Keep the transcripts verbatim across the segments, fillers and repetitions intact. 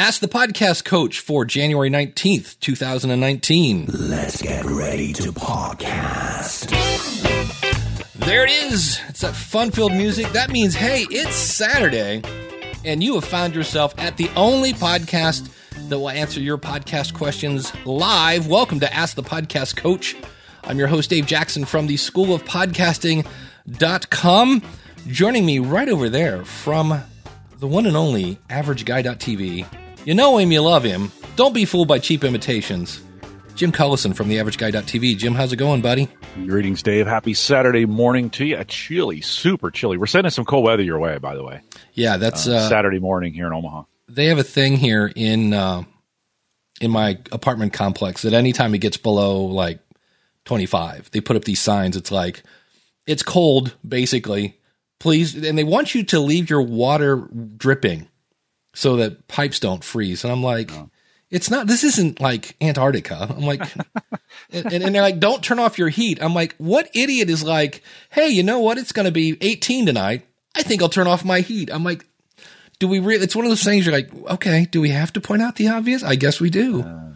Ask the Podcast Coach for January nineteenth, twenty nineteen. Let's get ready to podcast. There it is. It's that fun-filled music. That means, hey, it's Saturday, and you have found yourself at the only podcast that will answer your podcast questions live. Welcome to Ask the Podcast Coach. I'm your host, Dave Jackson, from the School of Podcasting dot com. Joining me right over there from the one and only average guy dot t v. You know him, you love him. Don't be fooled by cheap imitations. Jim Cullison from the average guy dot t v. Jim, how's it going, buddy? Greetings, Dave. Happy Saturday morning to you. A chilly, super chilly. We're sending some cold weather your way, by the way. Yeah, that's uh, uh, Saturday morning here in Omaha. They have a thing here in uh, in my apartment complex that anytime it gets below like twenty-five, they put up these signs. It's like, it's cold, basically. Please, and they want you to leave your water dripping so that pipes don't freeze. And I'm like, oh. It's not, this isn't like Antarctica. I'm like, and, and they're like, don't turn off your heat. I'm like, what idiot is like, hey, you know what? It's going to be eighteen tonight. I think I'll turn off my heat. I'm like, do we really? It's one of those things you're like, okay, do we have to point out the obvious? I guess we do. Uh,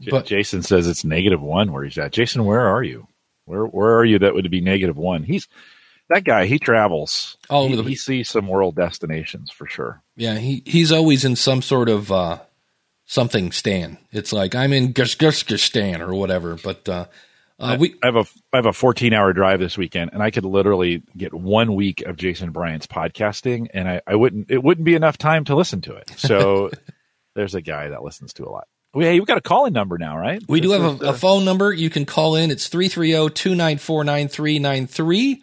J- but Jason says it's negative one where he's at. Jason, where are you? Where, where are you? That would be negative one. He's, That guy, he travels. Oh, he, he sees some world destinations for sure. Yeah, he, he's always in some sort of uh, something stan. It's like I'm in Kazakhstan or whatever. But uh, uh, we, I have a I have a fourteen hour drive this weekend, and I could literally get one week of Jason Bryant's podcasting, and I, I wouldn't it wouldn't be enough time to listen to it. So there's a guy that listens to a lot. Hey, we've got a calling number now, right? We this do have is, a, uh, a phone number. You can call in. It's three three zero, two nine four, nine three nine three.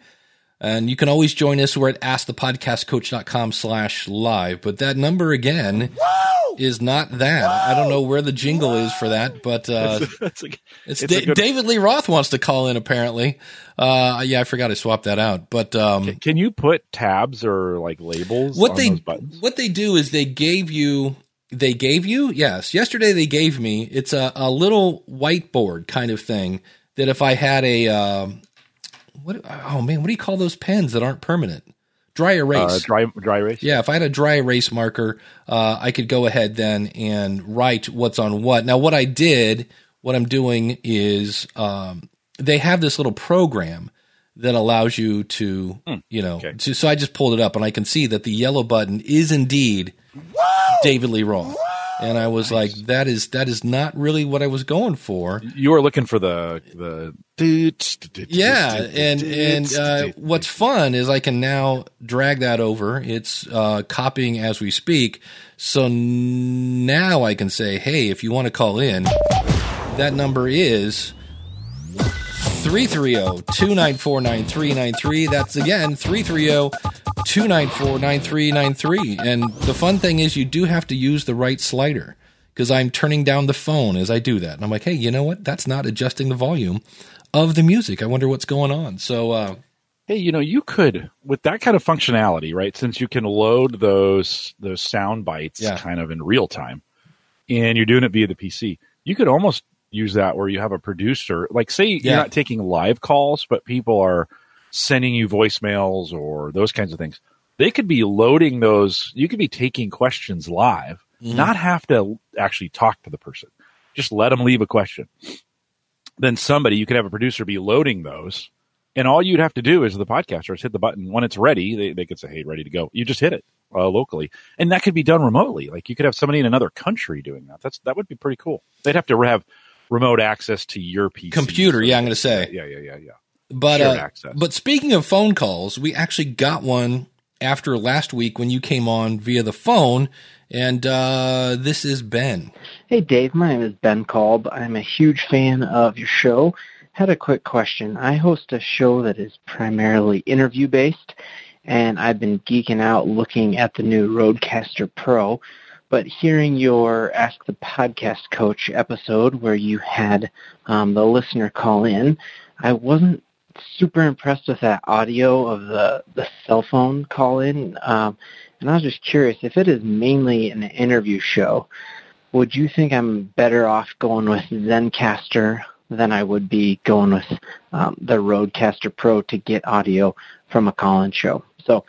And you can always join us. We're at ask the podcast coach dot com slash live. But that number, again, Whoa! Is not that. Whoa! I don't know where the jingle Whoa! Is for that. But uh, that's a, that's a, it's, it's da- good... David Lee Roth wants to call in, apparently. Uh, yeah, I forgot to swap that out. But um, can, can you put tabs or like labels what on they, those buttons? What they do is they gave you – they gave you? Yes. Yesterday they gave me – it's a, a little whiteboard kind of thing that if I had a um, – What? Oh man, what do you call those pens that aren't permanent? Dry erase. Uh, dry, dry erase. Yeah, if I had a dry erase marker, uh, I could go ahead then and write what's on what. Now, what I did, what I'm doing is, um, they have this little program that allows you to, mm, you know, okay. to, so I just pulled it up and I can see that the yellow button is indeed Whoa! David Lee Roth. And I was nice. Like, that is that is not really what I was going for. You were looking for the the yeah. And and uh, what's fun is I can now drag that over. It's uh, copying as we speak. So now I can say, hey, if you want to call in, that number is three three zero, two nine four, nine three nine three. That's again three three zero, two nine four, nine three nine three. And the fun thing is you do have to use the right slider because I'm turning down the phone as I do that. And I'm like, hey, you know what? That's not adjusting the volume of the music. I wonder what's going on. So, uh, hey, you know, you could with that kind of functionality, right? Since you can load those, those sound bites yeah. kind of in real time and you're doing it via the P C, you could almost use that where you have a producer, like say yeah. you're not taking live calls, but people are sending you voicemails or those kinds of things. They could be loading those. You could be taking questions live, mm-hmm. not have to actually talk to the person. Just let them leave a question. Then somebody, you could have a producer be loading those. And all you'd have to do is the podcasters hit the button. When it's ready, they, they could say, hey, ready to go. You just hit it uh, locally. And that could be done remotely. Like you could have somebody in another country doing that. That's That would be pretty cool. They'd have to have remote access to your P C. Computer, so yeah, I'm going to say. Yeah, yeah, yeah, yeah. But uh, but speaking of phone calls, we actually got one after last week when you came on via the phone, and uh, this is Ben. Hey, Dave. My name is Ben Kolb. I'm a huge fan of your show. Had a quick question. I host a show that is primarily interview-based, and I've been geeking out looking at the new Rodecaster Pro, but hearing your Ask the Podcast Coach episode where you had um, the listener call in, I wasn't super impressed with that audio of the, the cell phone call-in, um, and I was just curious, if it is mainly an interview show, would you think I'm better off going with Zencastr than I would be going with um, the Rodecaster Pro to get audio from a call-in show? So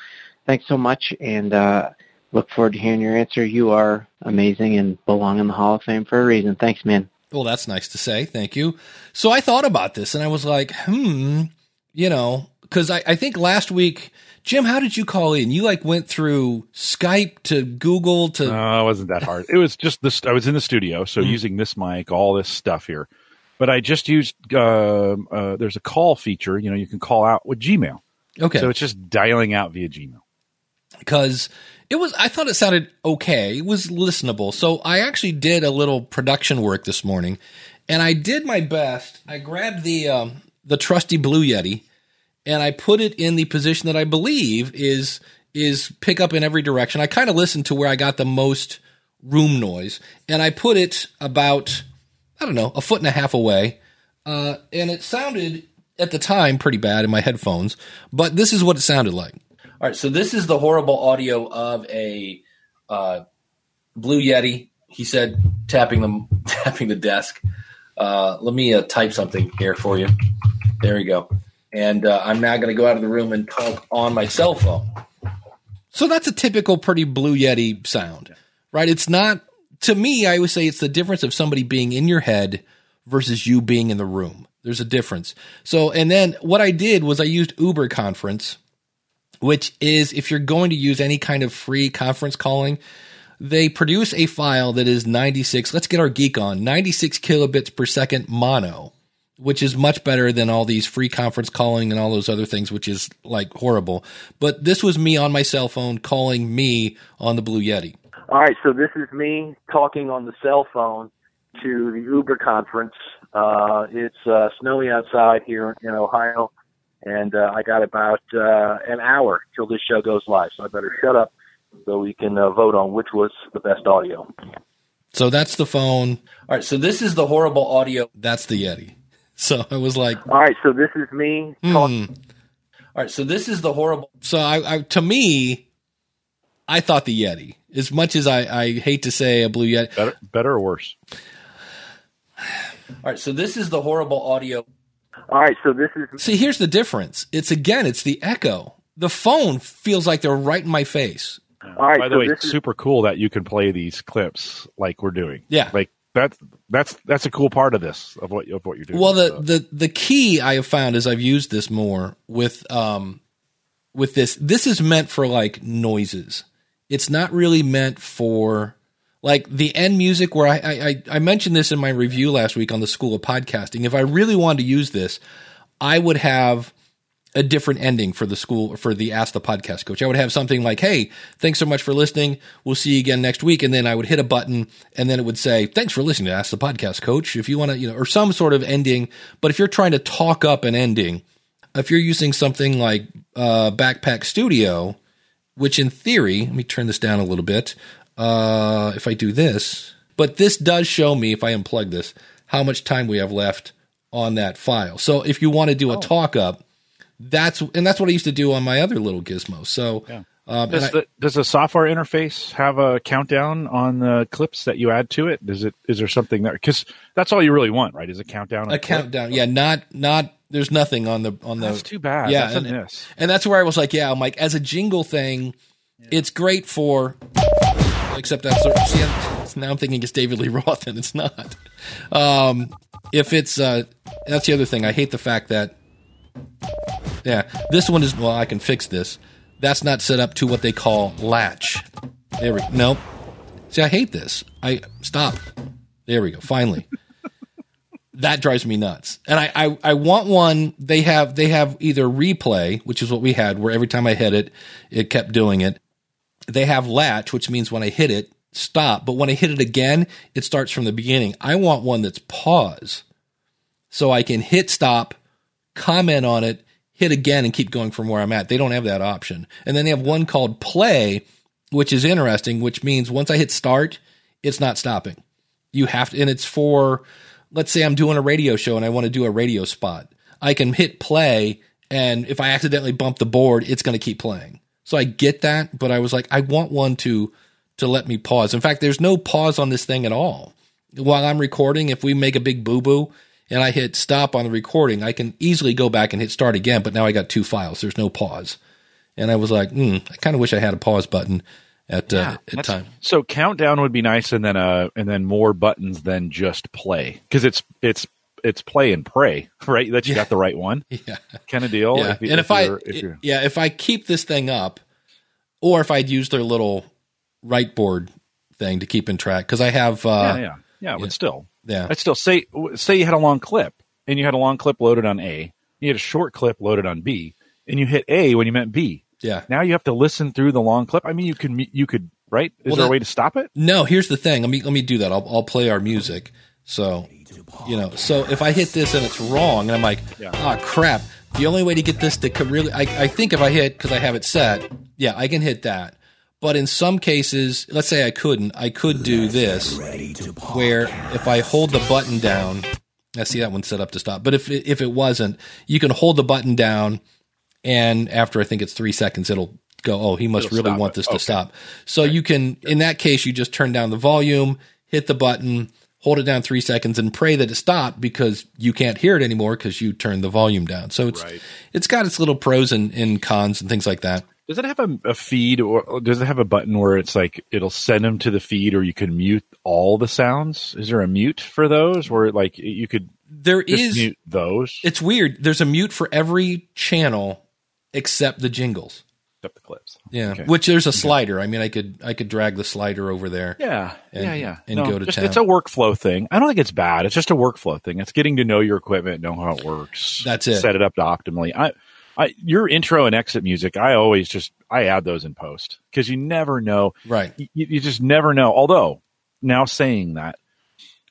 thanks so much, and uh, look forward to hearing your answer. You are amazing and belong in the Hall of Fame for a reason. Thanks, man. Well, that's nice to say. Thank you. So I thought about this and I was like, hmm, you know, because I, I think last week, Jim, how did you call in? You like went through Skype to Google to. No, it wasn't that hard. It was just this. I was in the studio. So mm-hmm. using this mic, all this stuff here. But I just used, uh, uh, there's a call feature, you know, you can call out with Gmail. Okay. So it's just dialing out via Gmail. Because it was, I thought it sounded okay. It was listenable. So I actually did a little production work this morning, and I did my best. I grabbed the um, the trusty Blue Yeti, and I put it in the position that I believe is is pick up in every direction. I kind of listened to where I got the most room noise, and I put it about, I don't know, a foot and a half away, uh, and it sounded at the time pretty bad in my headphones, but this is what it sounded like. All right, so this is the horrible audio of a uh, Blue Yeti. He said, tapping the tapping the desk. Uh, let me uh, type something here for you. There we go. And uh, I'm now going to go out of the room and talk on my cell phone. So that's a typical pretty Blue Yeti sound, right? It's not, to me, I would say it's the difference of somebody being in your head versus you being in the room. There's a difference. So, and then what I did was I used Uber Conference, which is if you're going to use any kind of free conference calling, they produce a file that is ninety-six, let's get our geek on, ninety-six kilobits per second mono, which is much better than all these free conference calling and all those other things, which is like horrible. But this was me on my cell phone calling me on the Blue Yeti. All right, so this is me talking on the cell phone to the Uber Conference. Uh, it's uh, snowy outside here in Ohio. And uh, I got about uh, an hour till this show goes live, so I better shut up so we can uh, vote on which was the best audio. So that's the phone. All right, so this is the horrible audio. That's the Yeti. So I was like, all right, so this is me. Mm. All right, so this is the horrible. So I, I, to me, I thought the Yeti. As much as I, I hate to say a Blue Yeti, better, better or worse. All right, so this is the horrible audio. All right, so this is... See, here's the difference. It's, again, it's the echo. The phone feels like they're right in my face. All right, by the so way, it's is... super cool that you can play these clips like we're doing. Yeah. Like, that, that's that's a cool part of this, of what of what you're doing. Well, the, so. the, the key I have found is I've used this more with um with this. This is meant for, like, noises. It's not really meant for... Like the end music where I, I I mentioned this in my review last week on the School of Podcasting. If I really wanted to use this, I would have a different ending for the school, for the Ask the Podcast Coach. I would have something like, hey, thanks so much for listening. We'll see you again next week. And then I would hit a button and then it would say, thanks for listening to Ask the Podcast Coach. If you want to, you know, or some sort of ending. But if you're trying to talk up an ending, if you're using something like uh, Backpack Studio, which in theory, let me turn this down a little bit. Uh, if I do this, but this does show me, if I unplug this, how much time we have left on that file. So if you want to do a oh. talk up, that's, and that's what I used to do on my other little gizmo. So yeah. um, does, I, the, does the software interface have a countdown on the clips that you add to it? Does it, is there something there? Cause that's all you really want, right? Is a countdown. A, a countdown. Clip? Yeah. Not, not, there's nothing on the, on the, that's too bad. Yeah. That's and, an miss. And that's where I was like, yeah, I'm like, as a jingle thing, yeah. it's great for, except that's see, now I'm thinking it's David Lee Roth and it's not. Um, if it's uh, that's the other thing. I hate the fact that yeah, this one is well. I can fix this. That's not set up to what they call latch. There we go. Nope. See, I hate this. I stop. There we go. Finally, that drives me nuts. And I, I I want one. They have they have either replay, which is what we had, where every time I hit it, it kept doing it. They have latch, which means when I hit it, stop. But when I hit it again, it starts from the beginning. I want one that's pause. So I can hit stop, comment on it, hit again, and keep going from where I'm at. They don't have that option. And then they have one called play, which is interesting, which means once I hit start, it's not stopping. You have to, and it's for, let's say I'm doing a radio show and I want to do a radio spot. I can hit play, and if I accidentally bump the board, it's going to keep playing. So I get that, but I was like, I want one to to let me pause. In fact, there's no pause on this thing at all. While I'm recording, if we make a big boo-boo and I hit stop on the recording, I can easily go back and hit start again, but now I got two files. There's no pause. And I was like, hmm, I kind of wish I had a pause button. at yeah, uh, at time. So countdown would be nice, and then uh and then more buttons than just play, because it's it's it's play and pray, right? That you yeah. got the right one, yeah, kind of deal. Yeah. If, and if, if I if yeah, if I keep this thing up, or if I'd use their little right board thing to keep in track, because I have uh, yeah yeah yeah, but yeah. still yeah, I'd still say say you had a long clip and you had a long clip loaded on A, you had a short clip loaded on B, and you hit A when you meant B. Yeah. Now you have to listen through the long clip. I mean, you can you could right. Is well, there that, a way to stop it? No. Here's the thing. Let me let me do that. I'll I'll play our music. So you know. So if I hit this and it's wrong, and I'm like, yeah. oh crap. The only way to get this to come really, I I think if I hit, because I have it set, yeah, I can hit that. But in some cases, let's say I couldn't, I could do Let's this, where if I hold the button down, I see that one's set up to stop. But if if it wasn't, you can hold the button down. And after I think it's three seconds, it'll go, oh, he must it'll really want it. this okay. to stop. So okay. you can, in that case, you just turn down the volume, hit the button, hold it down three seconds, and pray that it stopped, because you can't hear it anymore because you turned the volume down. So it's right. it's got its little pros and, and cons and things like that. Does it have a, a feed, or does it have a button where it's like it'll send them to the feed, or you can mute all the sounds? Is there a mute for those, where like you could there just is, mute those? It's weird. There's a mute for every channel. Except the jingles, except the clips. Yeah, okay. Which there's a slider. I mean, I could I could drag the slider over there. Yeah, and, yeah, yeah. And no, go to just, town. It's a workflow thing. I don't think it's bad. It's just a workflow thing. It's getting to know your equipment, know how it works. That's it. Set it up to optimally. I, I, your intro and exit music. I always just I add those in post, because you never know. Right. You, you just never know. Although now saying that,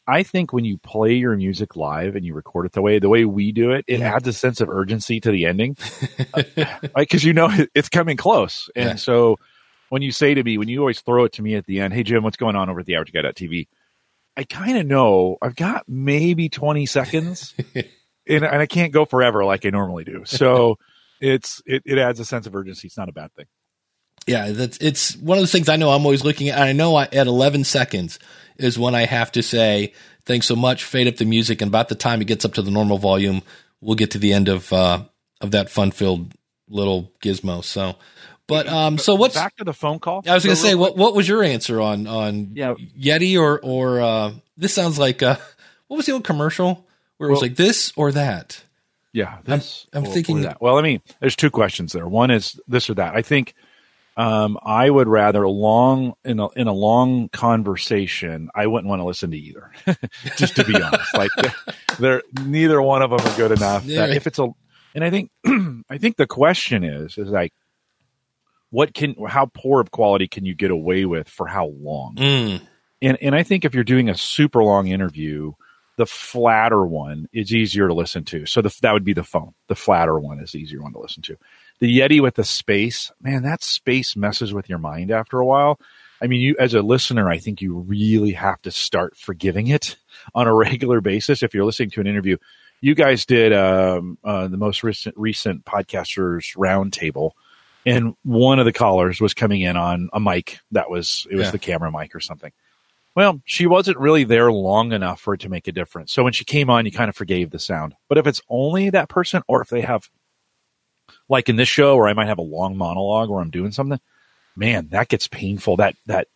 I think when you play your music live and you record it the way the way we do it, it yeah. adds a sense of urgency to the ending, because you know it's coming close. And yeah. so when you say to me, when you always throw it to me at the end, hey, Jim, what's going on over at the average guy dot t v? I kind of know I've got maybe twenty seconds, and, and I can't go forever like I normally do. So it's it, it adds a sense of urgency. It's not a bad thing. Yeah, that's it's one of those things I know I'm always looking at. I know I, at eleven seconds is when I have to say, thanks so much, fade up the music, and about the time it gets up to the normal volume, we'll get to the end of uh, of that fun-filled little gizmo. So, but um, so what's back to the phone call? I was going to say, what what was your answer on on yeah. Yeti or or uh, this sounds like uh, what was the old commercial where it was well, like this or that? Yeah, this I'm, I'm or, thinking or that. Well, I mean, there's two questions there. One is this or that. I think. Um, I would rather long in a, in a long conversation. I wouldn't want to listen to either, just to be honest. Like, they're, they're neither one of them are good enough. That if it's a, and I think I think the question is is like, what can how poor of quality can you get away with for how long? Mm. And and I think if you're doing a super long interview, the flatter one is easier to listen to. So the, that would be the phone. The flatter one is the easier one to listen to. The Yeti with the space, man, that space messes with your mind after a while. I mean, you as a listener, I think you really have to start forgiving it on a regular basis if you're listening to an interview. You guys did um, uh, the most recent, recent podcasters roundtable, and one of the callers was coming in on a mic that was it was yeah. the camera mic or something. Well, she wasn't really there long enough for it to make a difference. So when she came on, you kind of forgave the sound. But if it's only that person, or if they have, like in this show where I might have a long monologue where I'm doing something, man, that gets painful. That that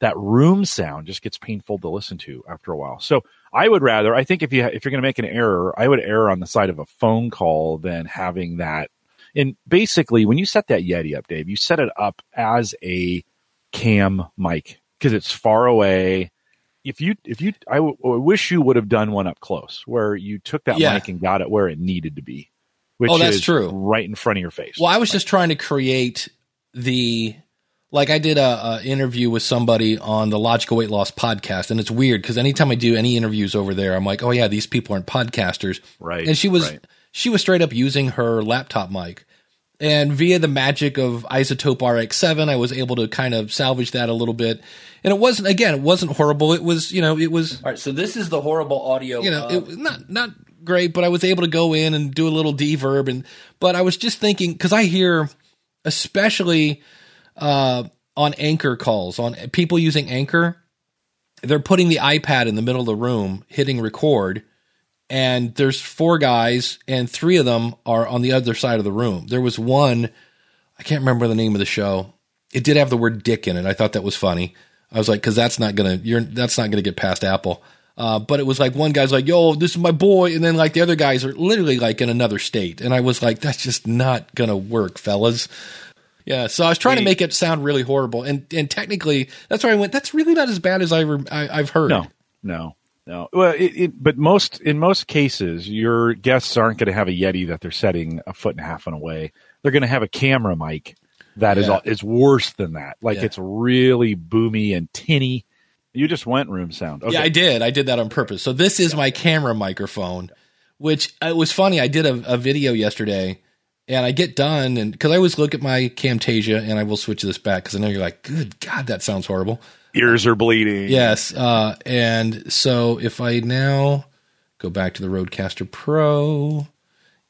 that room sound just gets painful to listen to after a while. So I would rather, I think if, you, if you're going to make an error, I would err on the side of a phone call than having that. And basically, when you set that Yeti up, Dave, you set it up as a cam mic, because it's far away. If you, if you, I, w- I wish you would have done one up close where you took that yeah. mic and got it where it needed to be, which oh, that's is true. Right in front of your face. Well, I was like, just trying to create the, like I did a, a interview with somebody on the Logical Weight Loss podcast. And it's weird, because anytime I do any interviews over there, I'm like, oh yeah, these people aren't podcasters. Right. And she was, right. she was straight up using her laptop mic. And via the magic of iZotope R X seven, I was able to kind of salvage that a little bit. And it wasn't, again, it wasn't horrible. It was, you know, it was. All right, so this is the horrible audio. You know, of- it was not not great, but I was able to go in and do a little deverb. And but I was just thinking, because I hear, especially uh, on Anchor calls, on people using Anchor, they're putting the iPad in the middle of the room, hitting record. And there's four guys, and three of them are on the other side of the room. There was one, I can't remember the name of the show. it did have the word dick in it. I thought that was funny. I was like, because that's not gonna you're that's not gonna get past Apple. Uh, but it was like one guy's like, yo, this is my boy. And then like the other guys are literally like in another state. And I was like, that's just not going to work, fellas. Yeah. So I was trying Wait. to make it sound really horrible. And and technically, that's where I went, that's really not as bad as I re- I, I've heard. No, no, no. Well, it, it, but most in most cases, your guests aren't going to have a Yeti that they're setting a foot and a half on away. They're going to have a camera mic that yeah. is all, is worse than that. Like yeah. it's really boomy and tinny. You just went room sound. Okay. Yeah, I did. I did that on purpose. So this is my camera microphone, which it was funny. I did a, a video yesterday and I get done. And because I always look at my Camtasia, and I will switch this back because I know you're like, good God, that sounds horrible. Ears are bleeding. Yes. Uh, and so if I now go back to the Rodecaster Pro,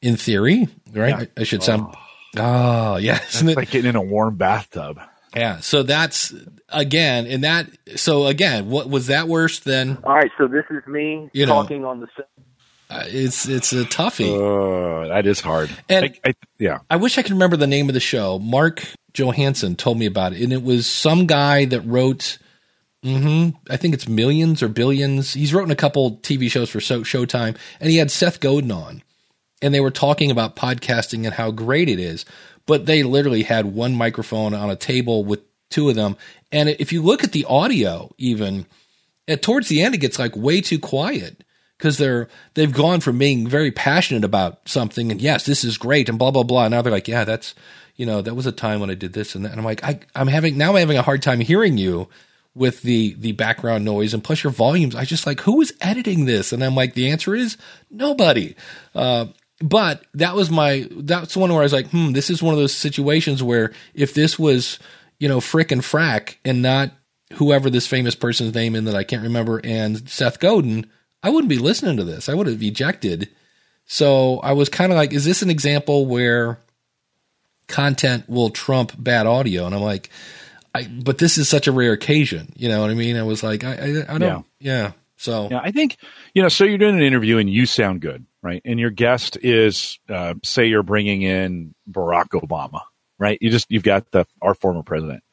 in theory, right, yeah. I, I should sound. Oh, oh yes. It's like getting in a warm bathtub. Yeah. So that's again, and that, so again, what was that worse than? All right. So this is me you know, talking on the set. Uh, it's, it's a toughie. Uh, that is hard. And I, I, yeah, I wish I could remember the name of the show. Mark Johansson told me about it, and it was some guy that wrote, mm-hmm, I think it's Millions or Billions. He's written a couple T V shows for so- Showtime, and he had Seth Godin on, and they were talking about podcasting and how great it is. But they literally had one microphone on a table with two of them. And if you look at the audio, even at towards the end, it gets like way too quiet because they're, they've gone from being very passionate about something. And yes, this is great and blah, blah, blah. And now they're like, yeah, that's, you know, that was a time when I did this and that. And I'm like, I, I'm having, now I'm having a hard time hearing you with the, the background noise and plus your volumes. I just like, who is editing this? And I'm like, the answer is nobody. Uh, But that was my, that's one where I was like, hmm, this is one of those situations where if this was, you know, Frick and Frack and not whoever this famous person's name in that I can't remember and Seth Godin, I wouldn't be listening to this. I would have ejected. So I was kind of like, is this an example where content will trump bad audio? And I'm like, I, but this is such a rare occasion. You know what I mean? I was like, I, I, I don't, yeah. yeah. So yeah, I think, you know, so you're doing an interview and you sound good. Right. And your guest is, uh, say you're bringing in Barack Obama, right? You just, you've got the, our former president.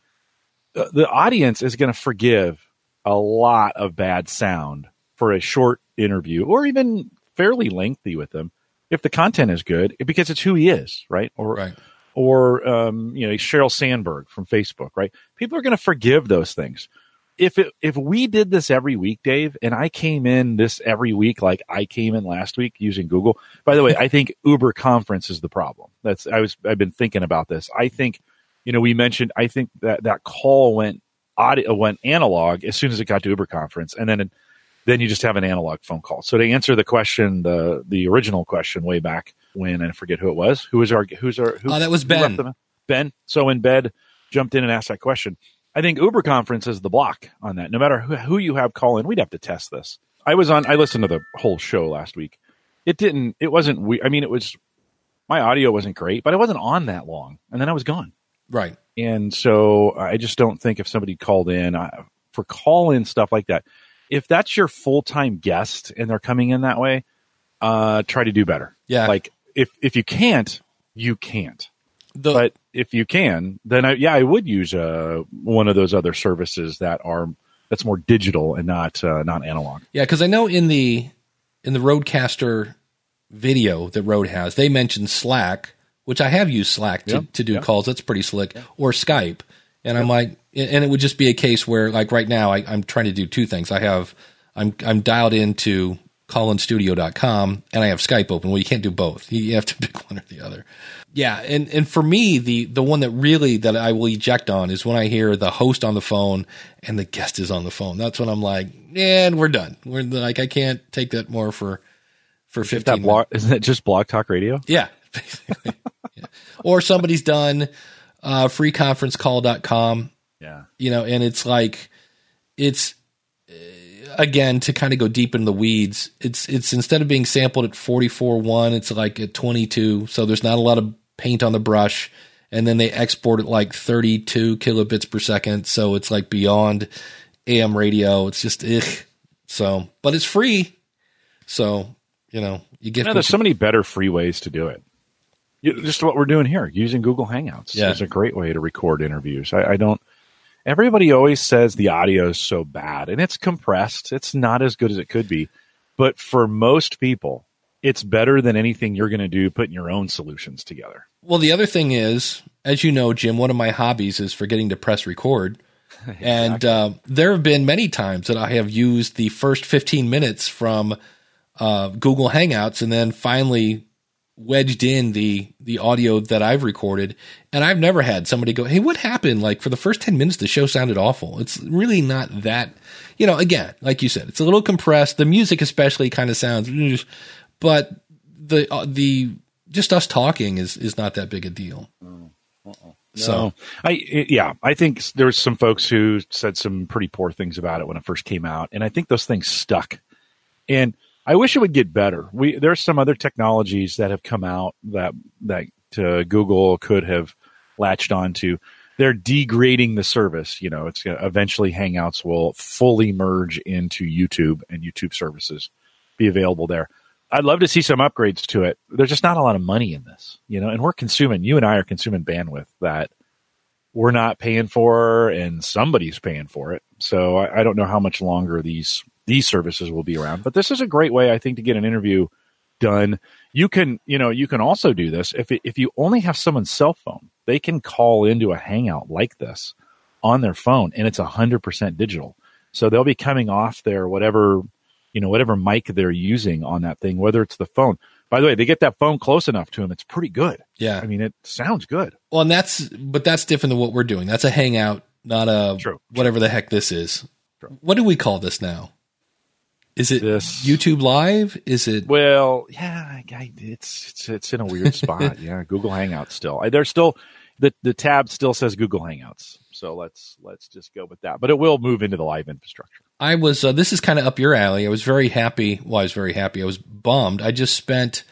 The, the audience is going to forgive a lot of bad sound for a short interview or even fairly lengthy with them if the content is good, because it's who he is, right? Or, right. or, um, you know, Sheryl Sandberg from Facebook, right? People are going to forgive those things. If it, if we did this every week, Dave, and I came in this every week like I came in last week using Google. By the way, I think Uber Conference is the problem. That's I was I've been thinking about this. I think, you know, we mentioned I think that that call went audio went analog as soon as it got to Uber Conference, and then then you just have an analog phone call. So to answer the question, the the original question way back when, and I forget who it was. Who was our who's our who? Oh, that was Ben. Ben. So in bed jumped in and asked that question. I think Uber Conference is the block on that. No matter who, who you have call in, we'd have to test this. I was on. I listened to the whole show last week. It didn't. It wasn't. We, I mean, it was. My audio wasn't great, but it wasn't on that long, and then I was gone. Right. And so I just don't think if somebody called in I, for call in stuff like that, if that's your full time guest and they're coming in that way, uh, try to do better. Yeah. Like if if you can't, you can't. The, but if you can, then I, yeah, I would use uh, one of those other services that are that's more digital and not uh, not analog. Yeah, because I know in the in the Rodecaster video that Rode has, they mentioned Slack, which I have used Slack to, yeah, to do yeah. calls. That's pretty slick, yeah. or Skype. And yeah. I'm like, and it would just be a case where, like right now, I, I'm trying to do two things. I have I'm I'm dialed into call in studio dot com and I have Skype open. Well, you can't do both. You have to pick one or the other. Yeah. And, and for me, the, the one that really, that I will eject on is when I hear the host on the phone and the guest is on the phone. That's when I'm like, and we're done. We're like, I can't take that more for, for fifteen isn't that blog, minutes. Isn't it just Blog Talk Radio? Yeah. Basically. yeah. Or somebody's done uh free conference call dot com. Yeah. You know, and it's like, it's, again, to kind of go deep in the weeds, it's it's instead of being sampled at forty-four point one, it's like at twenty-two. So there's not a lot of paint on the brush. And then they export it like thirty-two kilobits per second. So it's like beyond A M radio. It's just, ugh. So, but it's free. So, you know, you get. You know, there's so many better free ways to do it. just what we're doing here, using Google Hangouts. Yeah. It's a great way to record interviews. I, I don't. Everybody always says the audio is so bad, and it's compressed. It's not as good as it could be. But for most people, it's better than anything you're going to do putting your own solutions together. Well, the other thing is, as you know, Jim, one of my hobbies is forgetting to press record. Exactly. And uh, there have been many times that I have used the first fifteen minutes from uh, Google Hangouts and then finally wedged in the the audio that I've recorded. And I've never had somebody go, hey, what happened? Like, for the first ten minutes, the show sounded awful. It's really not that, you know, again, like you said, it's a little compressed. The music especially kind of sounds, but the uh, the just us talking is is not that big a deal. Uh-uh. No. So I, it, yeah, I think there's some folks who said some pretty poor things about it when it first came out. And I think those things stuck, and I wish it would get better. We, there's some other technologies that have come out that, that uh, Google could have latched onto. They're degrading the service. You know, it's gonna, eventually Hangouts will fully merge into YouTube, and YouTube services be available there. I'd love to see some upgrades to it. There's just not a lot of money in this, you know, and we're consuming, you and I are consuming bandwidth that we're not paying for, and somebody's paying for it. So I, I don't know how much longer these, these services will be around, but this is a great way, I think, to get an interview done. You can, you know, you can also do this. If, if you only have someone's cell phone, they can call into a Hangout like this on their phone, and it's a hundred percent digital. So they'll be coming off their, whatever, you know, whatever mic they're using on that thing, whether it's the phone. By the way, they get that phone close enough to them, it's pretty good. Yeah. I mean, it sounds good. Well, and that's, but that's different than what we're doing. That's a Hangout, not a, True. whatever the heck this is. True. What do we call this now? Is it this, YouTube Live? Is it? Well, yeah, I, it's, it's it's in a weird spot. Yeah, Google Hangouts still. There's still the the tab still says Google Hangouts. So let's let's just go with that. But it will move into the live infrastructure. I was uh, this is kind of up your alley. I was very happy. Well, I was very happy. I was bummed. I just spent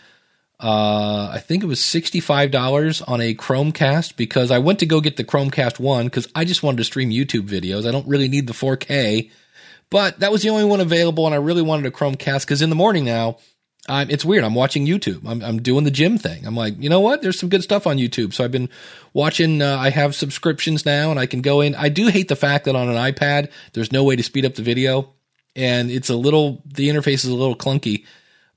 uh, I think it was sixty-five dollars on a Chromecast, because I went to go get the Chromecast one because I just wanted to stream YouTube videos. I don't really need the four K. But that was the only one available, and I really wanted a Chromecast because in the morning now, I'm, it's weird. I'm watching YouTube. I'm, I'm doing the gym thing. I'm like, you know what? There's some good stuff on YouTube. So I've been watching. Uh, I have subscriptions now, and I can go in. I do hate the fact that on an iPad, there's no way to speed up the video, and it's a little – the interface is a little clunky.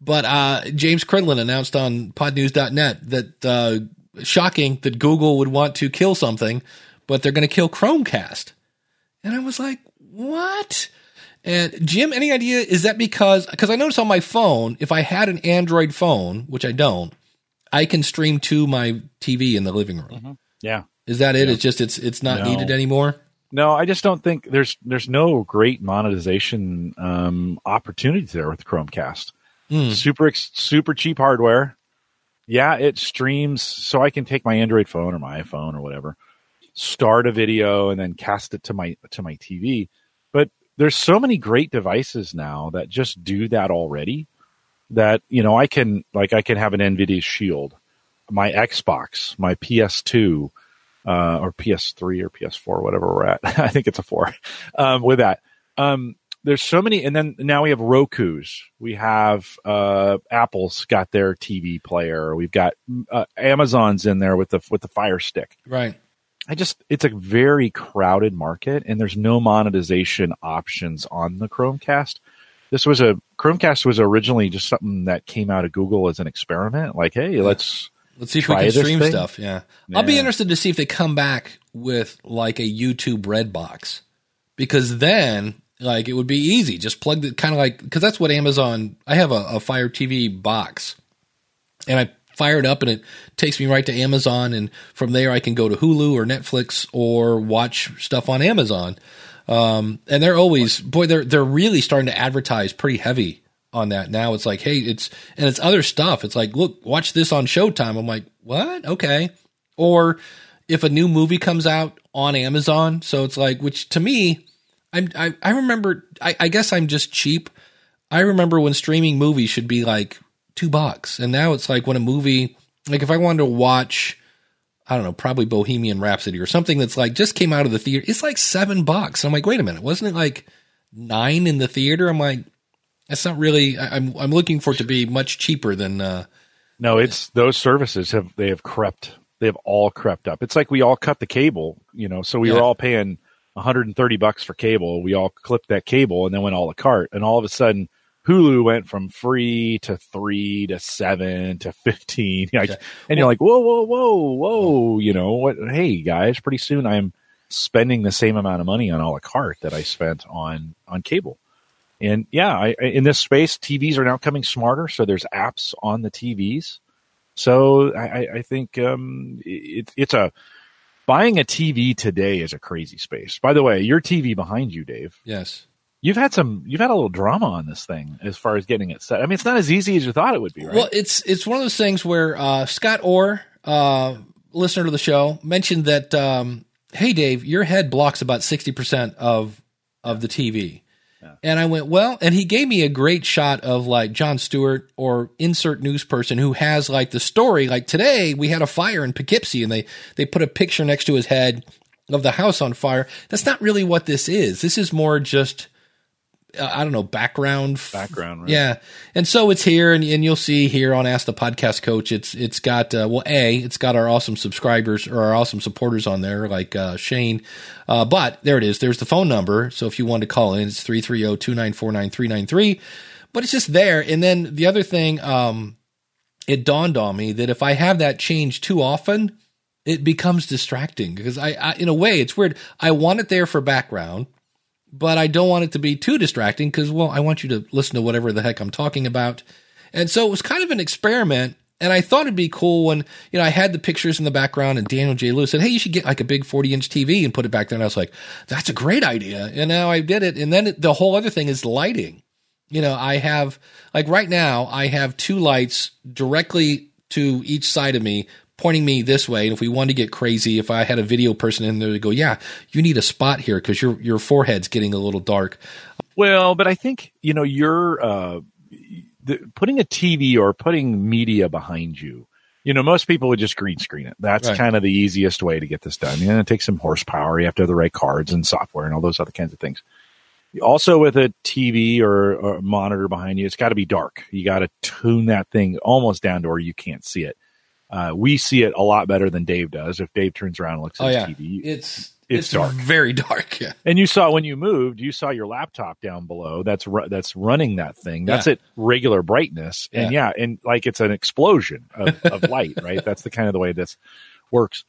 But uh, James Cridlin announced on pod news dot net that uh, shocking that Google would want to kill something, but they're going to kill Chromecast. And I was like, what? And Jim, any idea, is that because, because I noticed on my phone, if I had an Android phone, which I don't, I can stream to my T V in the living room. Mm-hmm. Yeah. Is that it? Yeah. It's just, it's, it's not no. needed anymore. No, I just don't think there's, there's no great monetization um, opportunities there with Chromecast. Mm. Super, super cheap hardware. Yeah. It streams. So I can take my Android phone or my iPhone or whatever, start a video, and then cast it to my, to my T V. But there's so many great devices now that just do that already, that, you know, I can, like, I can have an NVIDIA Shield, my Xbox, my P S two, uh, or P S three or P S four, whatever we're at. I think it's a four, um, with that. Um, there's so many. And then now we have Roku's, we have, uh, Apple's got their T V player. We've got, uh, Amazon's in there with the, with the Fire Stick. Right. I just, it's a very crowded market, and there's no monetization options on the Chromecast. This was a, Chromecast was originally just something that came out of Google as an experiment. Like, hey, yeah. let's, let's see if we can stream thing. stuff. Yeah. yeah. I'll be interested to see if they come back with like a YouTube Red Box, because then like it would be easy. Just plug the kind of like, cause that's what Amazon, I have a, a Fire T V box, and I fired up, and it takes me right to Amazon. And from there I can go to Hulu or Netflix or watch stuff on Amazon. Um, and they're always, boy, they're, they're really starting to advertise pretty heavy on that. Now it's like, hey, it's, and it's other stuff. It's like, look, watch this on Showtime. I'm like, what? Okay. Or if a new movie comes out on Amazon. So it's like, which to me, I'm, I, I remember, I, I guess I'm just cheap. I remember when streaming movies should be like two bucks. And now it's like when a movie, like if I wanted to watch, I don't know, probably Bohemian Rhapsody or something that's like just came out of the theater, it's like seven bucks. And I'm like, wait a minute, wasn't it like nine in the theater? I'm like, that's not really, I, I'm I'm looking for it to be much cheaper than, uh, No, it's those services have they have crept. They have all crept up. It's like we all cut the cable, you know. So we yeah. were all paying one hundred thirty bucks for cable. We all clipped that cable and then went all a cart. And all of a sudden, Hulu went from free to three to seven to fifteen. Like, okay. And you're like, whoa, whoa, whoa, whoa. You know what? Hey, guys, pretty soon I'm spending the same amount of money on a la carte that I spent on on cable. And yeah, I, in this space, T Vs are now coming smarter. So there's apps on the T Vs. So I, I think um, it, it's a buying a T V today is a crazy space. By the way, your T V behind you, Dave. Yes. You've had some. You've had a little drama on this thing as far as getting it set. I mean, it's not as easy as you thought it would be, right? Well, it's it's one of those things where uh, Scott Orr, uh, listener to the show, mentioned that, um, hey, Dave, your head blocks about sixty percent of of the T V, yeah. And I went, well, and he gave me a great shot of like Jon Stewart or insert news person who has like the story, like today we had a fire in Poughkeepsie, and they they put a picture next to his head of the house on fire. That's not really what this is. This is more just. I don't know, background. Background, right. Yeah. And so it's here, and, and you'll see here on Ask the Podcast Coach, it's it's got, uh, well, A, it's got our awesome subscribers or our awesome supporters on there, like uh, Shane. Uh, but there it is. There's the phone number. So if you wanted to call in, it's three three zero, two nine four nine, three nine three. But it's just there. And then the other thing, um, it dawned on me that if I have that change too often, it becomes distracting because, I, I in a way, it's weird. I want it there for background. But I don't want it to be too distracting because, well, I want you to listen to whatever the heck I'm talking about. And so it was kind of an experiment. And I thought it'd be cool when, you know, I had the pictures in the background and Daniel J. Lewis said, hey, you should get like a big forty inch T V and put it back there. And I was like, that's a great idea. And now I did it. And then the whole other thing is lighting. You know, I have like right now I have two lights directly to each side of me pointing me this way. And if we wanted to get crazy, if I had a video person in there to go, yeah, you need a spot here because your your forehead's getting a little dark. Well, but I think, you know, you're uh, the, putting a T V or putting media behind you. You know, most people would just green screen it. That's right. Kind of the easiest way to get this done. You know, it takes some horsepower. You have to have the right cards and software and all those other kinds of things. Also, with a T V or, or a monitor behind you, it's got to be dark. You got to tune that thing almost down to where you can't see it. Uh, we see it a lot better than Dave does. If Dave turns around and looks at oh, his yeah. T V, it's, it's it's dark, very dark. Yeah. And you saw when you moved, you saw your laptop down below. That's ru- that's running that thing. That's yeah. at regular brightness, and yeah. yeah, and like it's an explosion of, of light, right? That's the kind of the way this works.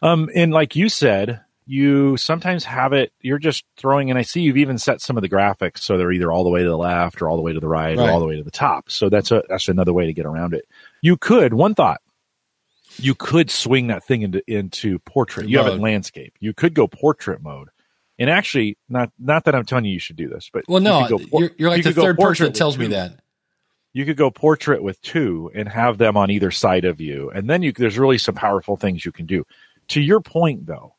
Um, and like you said, you sometimes have it. You're just throwing, and I see you've even set some of the graphics so they're either all the way to the left or all the way to the right, right. or all the way to the top. So that's a that's another way to get around it. You could one thought. You could swing that thing into, into portrait. You mode. Have a landscape. You could go portrait mode. And actually, not not that I'm telling you you should do this, but well, no, you could go por- you're, you're like you the third person that tells me that. You could go portrait with two and have them on either side of you. And then you, there's really some powerful things you can do. To your point, though,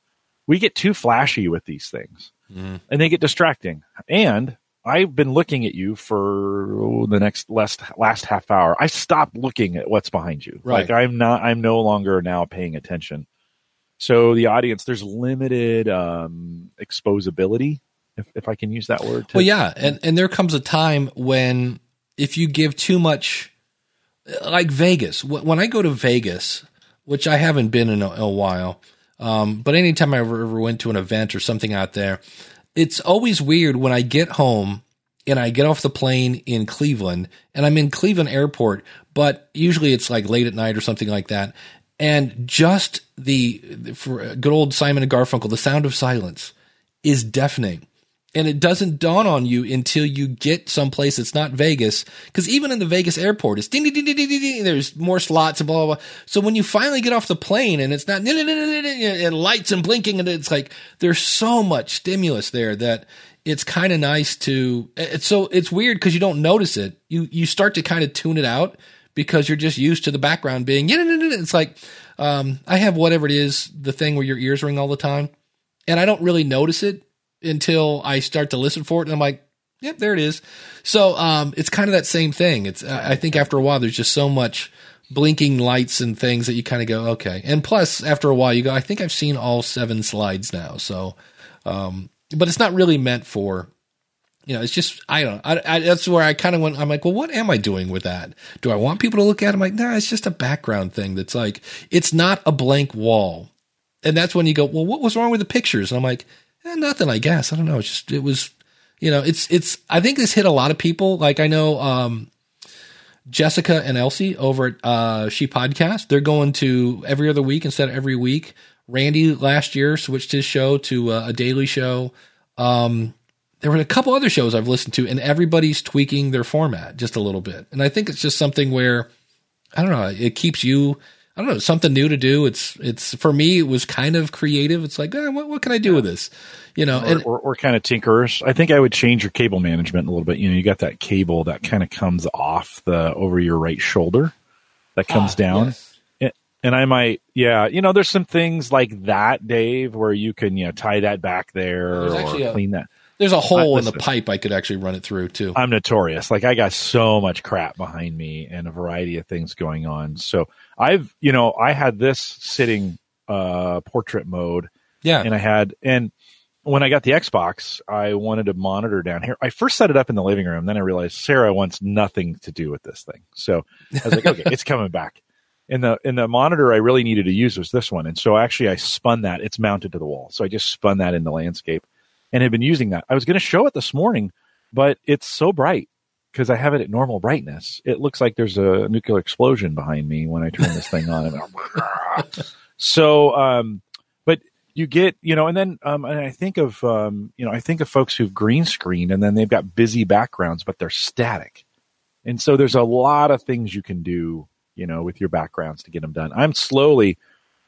we get too flashy with these things. Mm. And they get distracting. And I've been looking at you for oh, the next last, last half hour. I stopped looking at what's behind you. Right. Like I'm not, I'm no longer now paying attention. So the audience, there's limited um, exposability, if, if I can use that word. To- well, yeah. And, and there comes a time when if you give too much, like Vegas, when I go to Vegas, which I haven't been in a, a while, um, but anytime I ever, ever went to an event or something out there, it's always weird when I get home and I get off the plane in Cleveland and I'm in Cleveland airport, but usually it's like late at night or something like that. And just the for good old Simon and Garfunkel, the sound of silence is deafening. And it doesn't dawn on you until you get someplace that's not Vegas. Because even in the Vegas airport, it's ding, ding, ding, ding, ding, ding, ding. There's more slots and blah, blah, blah. So when you finally get off the plane and it's not, and lights and blinking, and it's like there's so much stimulus there that it's kind of nice to. It's so it's weird because you don't notice it. You you start to kind of tune it out because you're just used to the background being. It's like um, I have whatever it is, the thing where your ears ring all the time, and I don't really notice it until I start to listen for it. And I'm like, yep, there it is. So um, it's kind of that same thing. It's I think after a while, there's just so much blinking lights and things that you kind of go, okay. And plus, after a while, you go, I think I've seen all seven slides now. So, um, but it's not really meant for You know, it's just, I don't know. I, I, that's where I kind of went. I'm like, well, what am I doing with that? Do I want people to look at it? I'm like, nah, it's just a background thing. That's like, it's not a blank wall. And that's when you go, well, what was wrong with the pictures? And I'm like, eh, nothing, I guess. I don't know. It's just, it was, you know, it's, it's, I think this hit a lot of people. Like I know, um, Jessica and Elsie over at uh, She Podcast, they're going to every other week instead of every week. Randy last year switched his show to uh, a daily show. Um, There were a couple other shows I've listened to, and everybody's tweaking their format just a little bit. And I think it's just something where, I don't know, it keeps you, I don't know, something new to do. It's, it's for me, it was kind of creative. It's like, oh, what, what can I do with this? You know, or, and, or, or kind of tinkerers. I think I would change your cable management a little bit. You know, you got that cable that kind of comes off the, over your right shoulder that comes ah, down. Yes. And I might, yeah, you know, there's some things like that, Dave, where you can, you know, tie that back there or a, clean that. There's a hole I, listen, in the pipe I could actually run it through, too. I'm notorious. Like, I got so much crap behind me and a variety of things going on. So I've, you know, I had this sitting uh, portrait mode. Yeah. And I had, and when I got the Xbox, I wanted a monitor down here. I first set it up in the living room. Then I realized Sarah wants nothing to do with this thing. So I was like, okay, it's coming back. And the, and the monitor I really needed to use was this one. And so actually I spun that. It's mounted to the wall. So I just spun that in the landscape. And have been using that. I was going to show it this morning, but it's so bright because I have it at normal brightness. It looks like there's a nuclear explosion behind me when I turn this thing on. And so, um, but you get, you know, and then um, and I think of, um, you know, I think of folks who've green screened and then they've got busy backgrounds, but they're static. And so there's a lot of things you can do, you know, with your backgrounds to get them done. I'm slowly.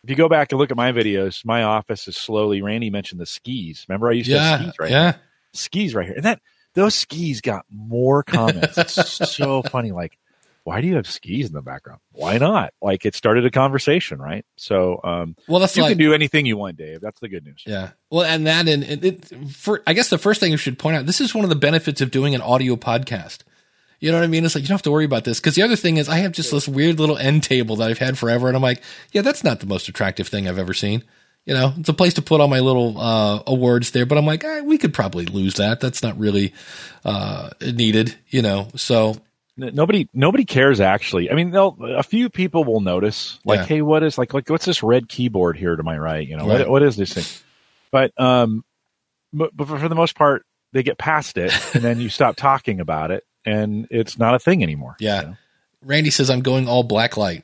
If you go back and look at my videos, my office is slowly. Randy mentioned the skis. Remember, I used to yeah, have skis right yeah. here. Skis right here. And that those skis got more comments. It's so funny. Like, why do you have skis in the background? Why not? Like, it started a conversation, right? So, um, well, that's you like, can do anything you want, Dave. That's the good news. Yeah. Well, and that, and it, for, I guess the first thing you should point out, this is one of the benefits of doing an audio podcast. You know what I mean? It's like, you don't have to worry about this. Because the other thing is I have just this weird little end table that I've had forever. And I'm like, yeah, that's not the most attractive thing I've ever seen. You know, it's a place to put all my little uh, awards there. But I'm like, eh, we could probably lose that. That's not really uh, needed, you know. So nobody nobody cares, actually. I mean, they'll, a few people will notice. Like, yeah. hey, what is like, like, what's this red keyboard here to my right? You know, right. What, what is this thing? But, um, but, but for the most part, they get past it. And then you stop talking about it. And it's not a thing anymore. Yeah. You know? Randy says, I'm going all black light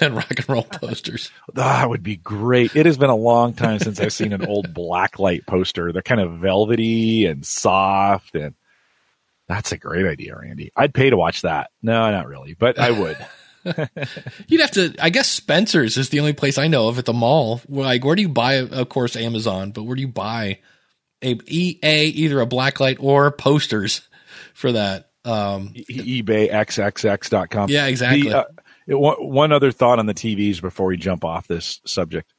and rock and roll posters. That would be great. It has been a long time since I've seen an old black light poster. They're kind of velvety and soft. And that's a great idea, Randy. I'd pay to watch that. No, not really, but I would. You'd have to, I guess Spencer's is the only place I know of at the mall. Like, where do you buy, of course, Amazon, but where do you buy a E A, either a black light or posters for that? Um, eBay X X X dot com. Yeah, exactly. The, uh, it, one other thought on the T Vs before we jump off this subject.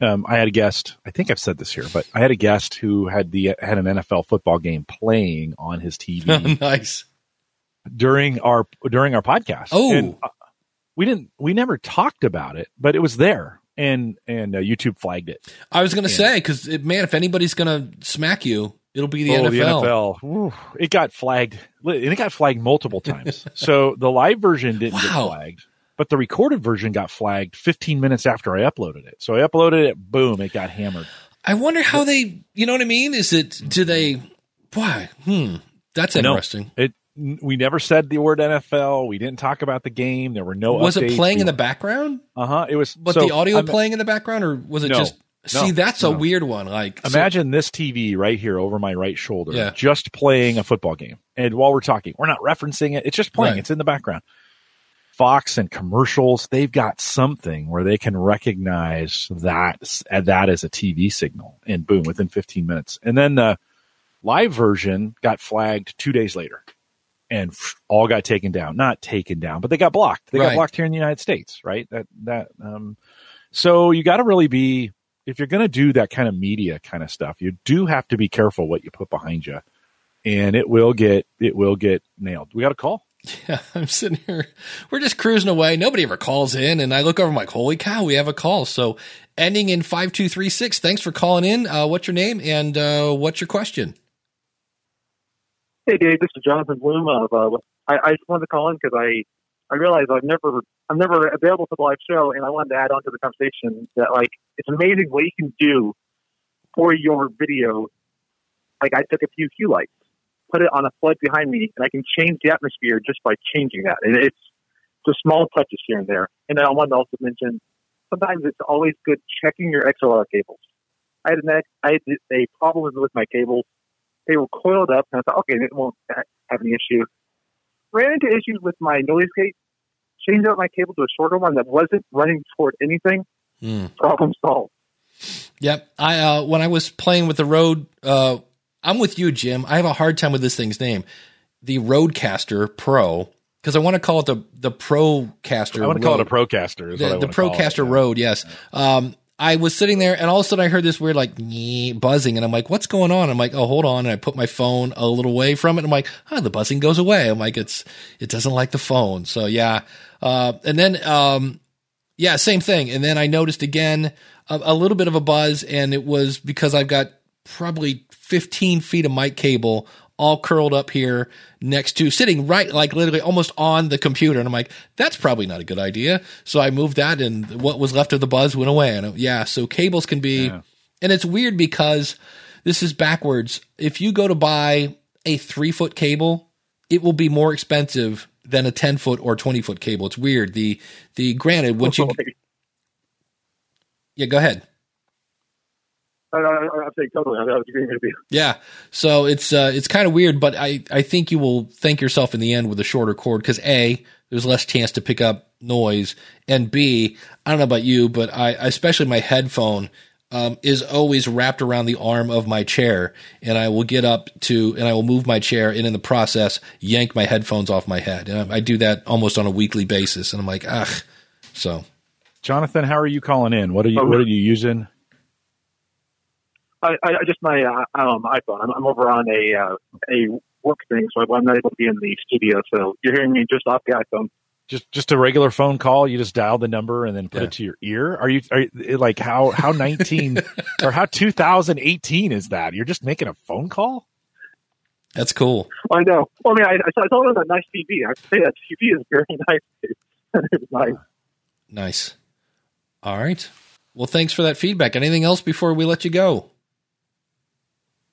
Um, I had a guest, I think I've said this here, but I had a guest who had the, had an N F L football game playing on his T V. Nice. During our, during our podcast. Oh, and, uh, we didn't, we never talked about it, but it was there. And, and uh, YouTube flagged it. I was going to say, cause it, man, if anybody's going to smack you, it'll be the oh, N F L. The N F L. Ooh, it got flagged. And it got flagged multiple times. So the live version didn't wow. get flagged, but the recorded version got flagged fifteen minutes after I uploaded it. So I uploaded it. Boom. It got hammered. I wonder how but, they, you know what I mean? Is it, do they, why? Hmm. That's interesting. No, it, we never said the word N F L. We didn't talk about the game. There were no Was updates. It playing we, in the background? Uh-huh. It was. But so, the audio I'm, playing in the background, or was it no. just? See, no, that's no. a weird one. Like, imagine so, this T V right here over my right shoulder, yeah. just playing a football game. And while we're talking, we're not referencing it. It's just playing. Right. It's in the background. Fox and commercials, they've got something where they can recognize that, that as a T V signal. And boom, within fifteen minutes. And then the live version got flagged two days later. And all got taken down. Not taken down, but they got blocked. They right. got blocked here in the United States, right? That that. Um, so you got to really be... If you're going to do that kind of media kind of stuff, you do have to be careful what you put behind you, and it will get it will get nailed. We got a call. Yeah, I'm sitting here. We're just cruising away. Nobody ever calls in, and I look over. I'm like, holy cow, we have a call. So ending in five two three six. Thanks for calling in. Uh, what's your name and uh, what's your question? Hey, Dave, this is Jonathan Bloom. Of, uh, I, I just wanted to call in because I, I realized I've never, I'm never available for the live show, and I wanted to add on to the conversation that, like, it's amazing what you can do for your video. Like, I took a few cue lights, put it on a flood behind me, and I can change the atmosphere just by changing that. And it's just small touches here and there. And I wanted to also mention, sometimes it's always good checking your X L R cables. I had, an, I had a problem with my cables. They were coiled up, and I thought, okay, it won't have any issue. Ran into issues with my noise gate. Changed out my cable to a shorter one that wasn't running toward anything. Mm. Problem solved. Yep. I uh, when I was playing with the Rode, uh, I'm with you, Jim. I have a hard time with this thing's name, the Rodecaster Pro, because I want to call it the the Procaster. I want to call it a Procaster. Is the what I the Procaster it, yeah. Rode, yes. Um, I was sitting there, and all of a sudden I heard this weird, like, buzzing, and I'm like, what's going on? I'm like, oh, hold on. And I put my phone a little away from it. And I'm like, oh, the buzzing goes away. I'm like, it's, it doesn't like the phone. So yeah. Uh, and then, um, yeah, same thing. And then I noticed again, a, a little bit of a buzz, and it was because I've got probably fifteen feet of mic cable all curled up here next to sitting right, like literally almost on the computer. And I'm like, that's probably not a good idea. So I moved that, and what was left of the buzz went away. And yeah, so cables can be, yeah. And it's weird because this is backwards. If you go to buy a three foot cable, it will be more expensive than a ten foot or twenty foot cable. It's weird. The, the granted, once you, yeah, go ahead. I, I, I think totally. I was agreeing with you. Yeah. So it's uh, it's kind of weird, but I, I think you will thank yourself in the end with a shorter cord because A, there's less chance to pick up noise, and B, I don't know about you, but I especially my headphone um, is always wrapped around the arm of my chair, and I will get up to and I will move my chair and in the process yank my headphones off my head, and I, I do that almost on a weekly basis, and I'm like, ugh. So, Jonathan, how are you calling in? What are you oh, What are you using? I, I just my uh, um, iPhone. I'm, I'm over on a uh, a work thing, so I'm not able to be in the studio. So you're hearing me just off the iPhone. Just just a regular phone call. You just dial the number and then put yeah. it to your ear. Are you, are you like how how nineteen or how two thousand eighteen is that? You're just making a phone call. That's cool. Well, I know. Well, I mean, I, I told him that nice T V. I say that T V is very nice. It's nice. Nice. All right. Well, thanks for that feedback. Anything else before we let you go?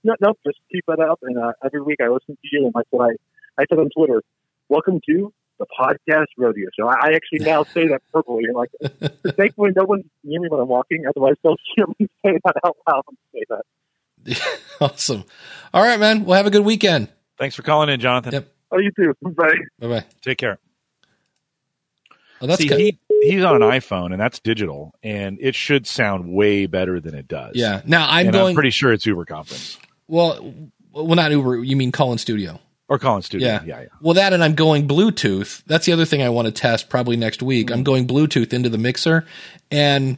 No, no, just keep that up. And uh, every week I listen to you, and like what I, I said on Twitter, welcome to the podcast rodeo. So I, I actually now say that verbally. And like, thankfully, no one's near me when I'm walking. Otherwise, they'll hear me say that out loud and say that. Awesome. All right, man. Well, have a good weekend. Thanks for calling in, Jonathan. Yep. Oh, you too. Bye. Bye-bye. Take care. Well, that's See, good. He- He's on an iPhone, and that's digital, and it should sound way better than it does. Yeah. Now, I'm and going. I'm pretty sure it's Uber Conference. Well, well, not Uber. You mean Call-in Studio or Call-in Studio? Yeah. yeah, yeah. Well, that, and I'm going Bluetooth. That's the other thing I want to test probably next week. Mm-hmm. I'm going Bluetooth into the mixer, and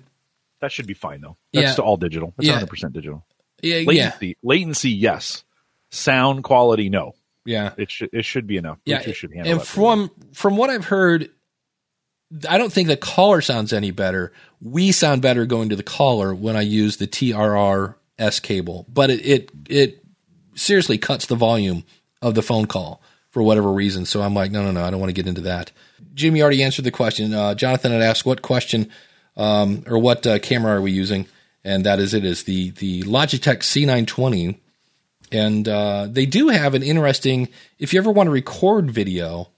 that should be fine though. That's yeah, all digital. That's yeah. one hundred percent digital. Yeah, latency, yeah. Latency, yes. Sound quality, no. Yeah. It should it should be enough. Bluetooth yeah. should handle and from that. from what I've heard. I don't think the caller sounds any better. We sound better going to the caller when I use the T R R S cable, but it, it, it seriously cuts the volume of the phone call for whatever reason. So I'm like, no, no, no, I don't want to get into that. Jimmy already answered the question. Uh, Jonathan had asked what question um, or what uh, camera are we using? And that is, it is the, the Logitech C nine twenty. And uh, they do have an interesting, if you ever want to record video,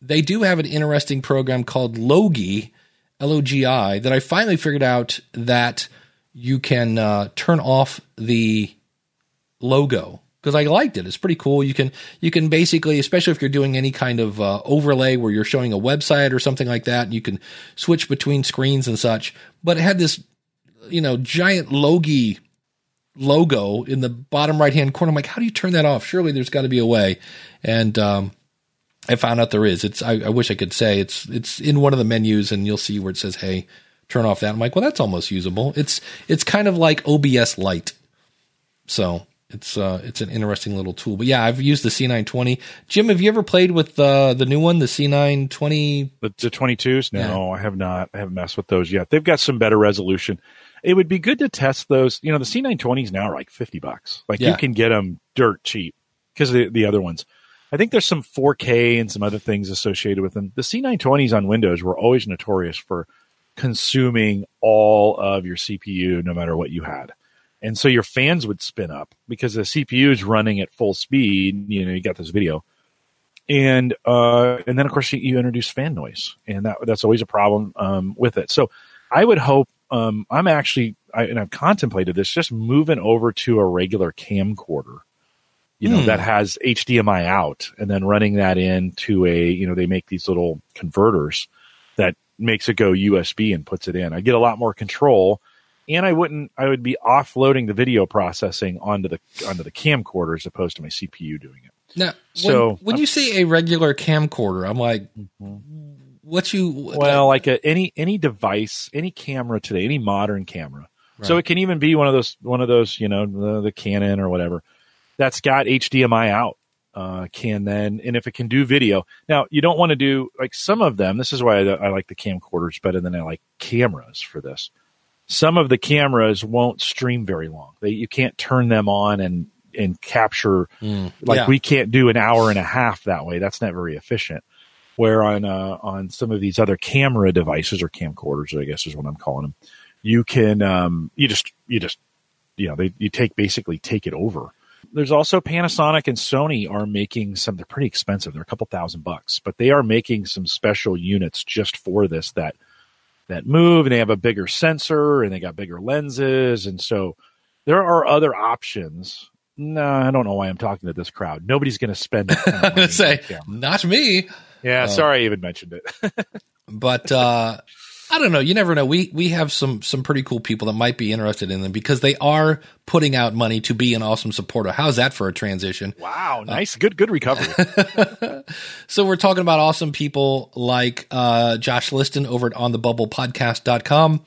they do have an interesting program called Logi, L O G I, that I finally figured out that you can uh, turn off the logo because I liked it. It's pretty cool. You can you can basically, especially if you're doing any kind of uh, overlay where you're showing a website or something like that, you can switch between screens and such. But it had this, you know, giant Logi logo in the bottom right-hand corner. I'm like, how do you turn that off? Surely there's got to be a way. And um I found out there is. It's. I, I wish I could say it's. It's in one of the menus, and you'll see where it says, "Hey, turn off that." I'm like, "Well, that's almost usable." It's. It's kind of like O B S Lite. So it's. Uh, it's an interesting little tool. But yeah, I've used the C nine twenty. Jim, have you ever played with uh, the new one, the C nine twenty? The, the twenty-twos? No, yeah. I have not. I haven't messed with those yet. They've got some better resolution. It would be good to test those. You know, the C nine twenties now are like fifty bucks. Like yeah. you can get them dirt cheap. because of the, the other ones. I think there's some four K and some other things associated with them. The C nine twenties on Windows were always notorious for consuming all of your C P U, no matter what you had. And so your fans would spin up because the C P U is running at full speed. You know, you got this video. And uh, and then, of course, you, you introduce fan noise. And that that's always a problem um, with it. So I would hope um, I'm actually, I, and I've contemplated this, just moving over to a regular camcorder, you know, mm. that has H D M I out, and then running that into a, you know, they make these little converters that makes it go U S B and puts it in. I get a lot more control. And I wouldn't. I would be offloading the video processing onto the onto the camcorder as opposed to my C P U doing it. Now, so when, when you say a regular camcorder, I'm like, what you? Well, like, like a, any any device, any camera today, any modern camera. Right. So it can even be one of those one of those, you know, the, the Canon or whatever that's got H D M I out. Uh, can then, and if it can do video. Now, you don't want to do like some of them. This is why I, I like the camcorders better than I like cameras for this. Some of the cameras won't stream very long. They, you can't turn them on and, and capture. Mm, like yeah. We can't do an hour and a half that way. That's not very efficient. Where on uh, on some of these other camera devices or camcorders, I guess is what I'm calling them, you can um, you just you just you know they you take basically take it over. There's also Panasonic and Sony are making some. They're pretty expensive. They're a couple thousand bucks, but they are making some special units just for this that. that move, and they have a bigger sensor, and they got bigger lenses. And so there are other options. No, nah, I don't know why I'm talking to this crowd. Nobody's going to spend it. I'm going to say, not me. Yeah. Uh, sorry I even mentioned it. But, uh, I don't know. You never know. We, we have some, some pretty cool people that might be interested in them because they are putting out money to be an awesome supporter. How's that for a transition? Wow. Nice. Uh, good, good recovery. So we're talking about awesome people like, uh, Josh Liston over at on the bubble podcast dot com.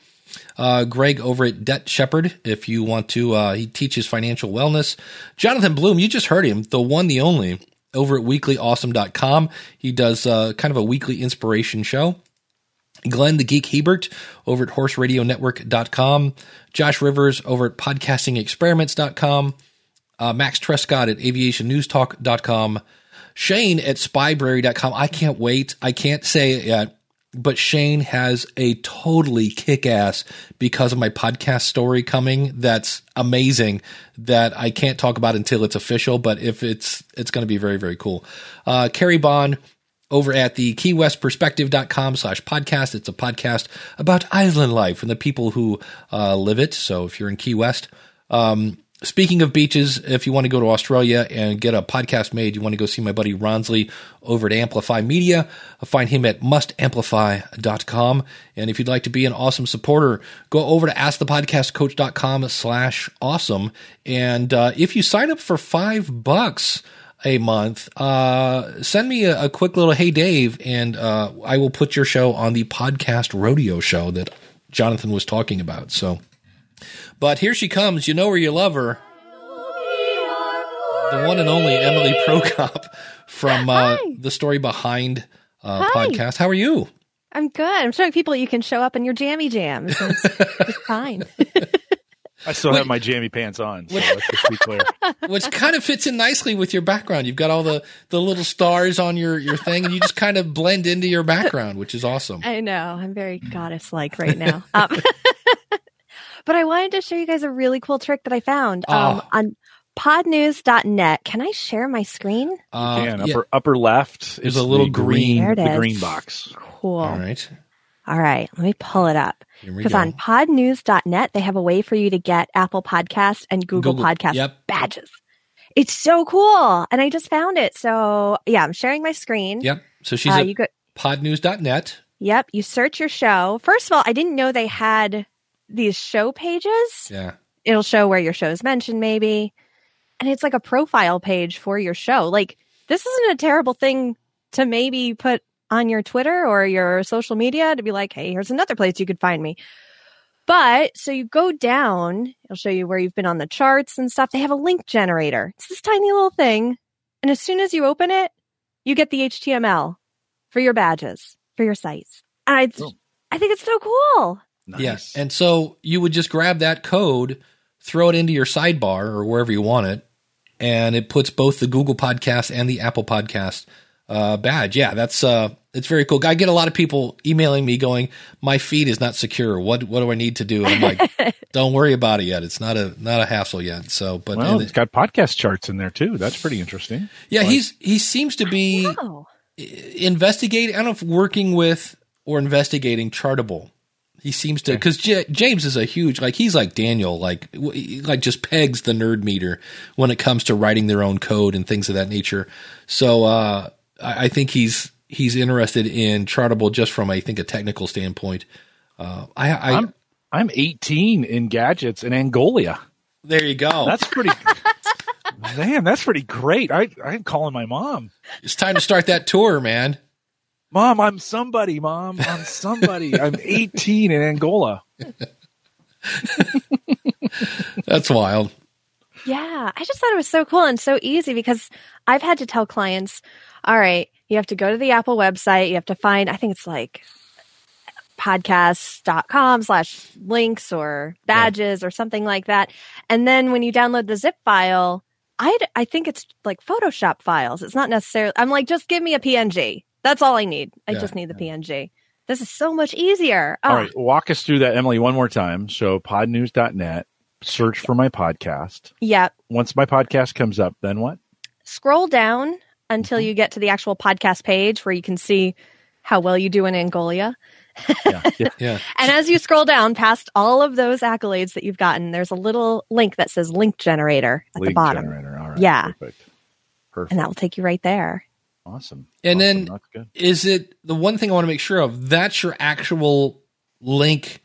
Uh, Greg over at Debt Shepherd. If you want to, uh, he teaches financial wellness. Jonathan Bloom, you just heard him. The one, the only over at weekly awesome dot com. He does, uh, kind of a weekly inspiration show. Glenn the Geek Hebert over at horse radio network dot com, Josh Rivers over at podcasting experiments dot com, uh, Max Trescott at aviation news talk dot com, Shane at spybrary dot com. I can't wait. I can't say it yet, but Shane has a totally kick-ass because of my podcast story coming that's amazing that I can't talk about until it's official, but if it's it's going to be very, very cool. Uh, Carrie Bond over at the key west perspective dot com slash podcast. It's a podcast about island life and the people who uh, live it. So if you're in Key West, um, speaking of beaches, if you want to go to Australia and get a podcast made, you want to go see my buddy Ronsley over at Amplify Media. Find him at must amplify dot com. And if you'd like to be an awesome supporter, go over to ask the podcast coach dot com slash awesome. And uh, if you sign up for five bucks, a month, uh, send me a, a quick little, hey, Dave, and uh, I will put your show on the podcast rodeo show that Jonathan was talking about. So, but here she comes. You know her, you love her. The one and only Emily Prokop from uh, the Story Behind uh, podcast. How are you? I'm good. I'm showing people you can show up in your jammy jams. It's, it's fine. I still Wait, have my jammy pants on, so which, let's just be clear. Which kind of fits in nicely with your background. You've got all the, the little stars on your, your thing, and you just kind of blend into your background, which is awesome. I know. I'm very goddess-like right now. Um, but I wanted to show you guys a really cool trick that I found um, oh. on pod news dot net. Can I share my screen? Uh, you can. Yeah. Upper, upper left is a little green, green the green box. Cool. All right. All right, let me pull it up. Because on pod news dot net, they have a way for you to get Apple Podcast and Google, Google. Podcast yep. badges. It's so cool. And I just found it. So, yeah, I'm sharing my screen. Yep. So she's uh, at you go- pod news dot net. Yep. You search your show. First of all, I didn't know they had these show pages. Yeah. It'll show where your show is mentioned, maybe. And it's like a profile page for your show. Like, this isn't a terrible thing to maybe put on your Twitter or your social media to be like, hey, here's another place you could find me. But so you go down, it'll show you where you've been on the charts and stuff. They have a link generator. It's this tiny little thing. And as soon as you open it, you get the H T M L for your badges, for your sites. And I, cool. I think it's so cool. Nice. Yes. And so you would just grab that code, throw it into your sidebar or wherever you want it, and it puts both the Google Podcast and the Apple Podcast uh, badge. Yeah, that's uh, it's very cool. I get a lot of people emailing me going, "My feed is not secure. What what do I need to do?" And I'm like, "Don't worry about it yet. It's not a not a hassle yet." So, but well, it's it, got podcast charts in there too. That's pretty interesting. Yeah, like, he's he seems to be wow. investigating. I don't know if working with or investigating Chartable. He seems to, because J- James is a huge, like he's like Daniel, like w- like just pegs the nerd meter when it comes to writing their own code and things of that nature. So uh, I, I think he's he's interested in Chartable just from I think a technical standpoint. Uh, I, I I'm, I'm eighteen in gadgets in Angola. There you go. That's pretty. Man, that's pretty great. I I'm calling my mom. It's time to start that tour, man. Mom, I'm somebody, Mom. I'm somebody. I'm eighteen in Angola. That's wild. Yeah. I just thought it was so cool and so easy because I've had to tell clients, all right, you have to go to the Apple website. You have to find, I think it's like podcasts.com slash links or badges yeah. or something like that. And then when you download the zip file, I I think it's like Photoshop files. It's not necessarily, I'm like, just give me a P N G. That's all I need. I yeah, just need the P N G. This is so much easier. Oh. All right. Walk us through that, Emily, one more time. So podnews dot net, search for my podcast. Yeah. Once my podcast comes up, then what? Scroll down until you get to the actual podcast page where you can see how well you do in Angola. Yeah, yeah, yeah. And as you scroll down past all of those accolades that you've gotten, there's a little link that says link generator at link the bottom. Link generator. All right. Yeah. Perfect. Perfect. And that will take you right there. Awesome. And awesome. Then is it the one thing I want to make sure of, that's your actual link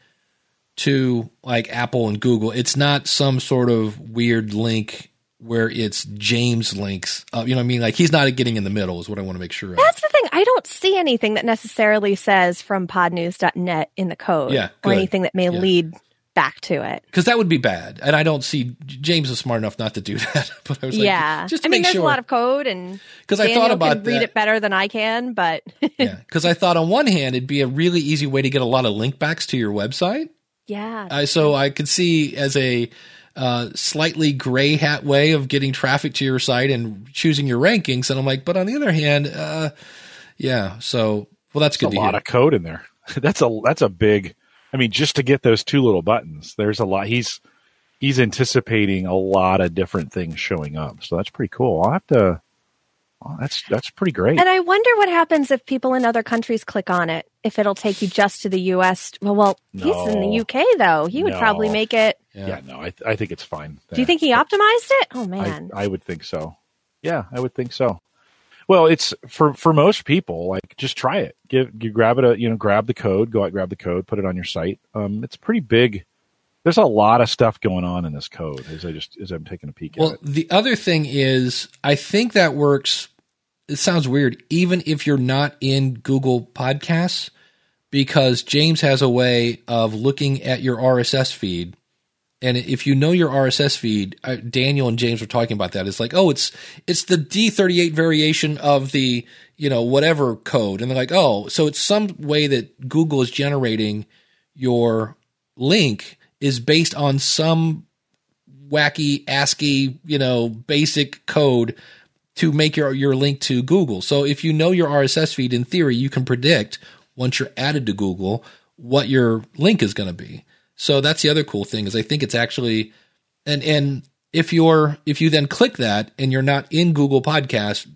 to like Apple and Google. It's not some sort of weird link where it's James links. Uh, you know what I mean? Like he's not getting in the middle is what I want to make sure of. That's the thing. I don't see anything that necessarily says from podnews dot net in the code yeah, or anything that may yeah. lead back to it. Because that would be bad. And I don't see James is smart enough not to do that. But I was yeah. like, just to I mean, make there's sure. a lot of code and because I thought about can read that. It better than I can, but yeah. Because I thought on one hand it'd be a really easy way to get a lot of link backs to your website. Yeah. Uh, so I could see as a uh, slightly gray hat way of getting traffic to your site and choosing your rankings. And I'm like, but on the other hand, uh, yeah. So well, that's, that's good. A to lot hear. Of code in there. that's a that's a big. I mean, just to get those two little buttons, there's a lot. He's he's anticipating a lot of different things showing up, so that's pretty cool. I'll have to. Well, that's that's pretty great. And I wonder what happens if people in other countries click on it. If it'll take you just to the U S Well, well, no. He's in the U K though. He would no. probably make it. Yeah, yeah no, I th- I think it's fine. There. Do you think he but optimized it? Oh man, I, I would think so. Yeah, I would think so. Well, it's for, for most people, like just try it. Give you grab it, a, you know, grab the code, go out, grab the code, put it on your site. Um, it's pretty big. There's a lot of stuff going on in this code as I just, as I'm taking a peek well, at it. Well, the other thing is I think that works. It sounds weird. Even if you're not in Google Podcasts, because James has a way of looking at your R S S feed. And if you know your R S S feed, uh, Daniel and James were talking about that. It's like, oh, it's it's the D thirty-eight variation of the, you know, whatever code. And they're like, oh, so it's some way that Google is generating your link is based on some wacky ASCII, you know, basic code to make your, your link to Google. So if you know your R S S feed, in theory, you can predict once you're added to Google what your link is going to be. So that's the other cool thing is I think it's actually, and and if you're if you then click that and you're not in Google Podcasts,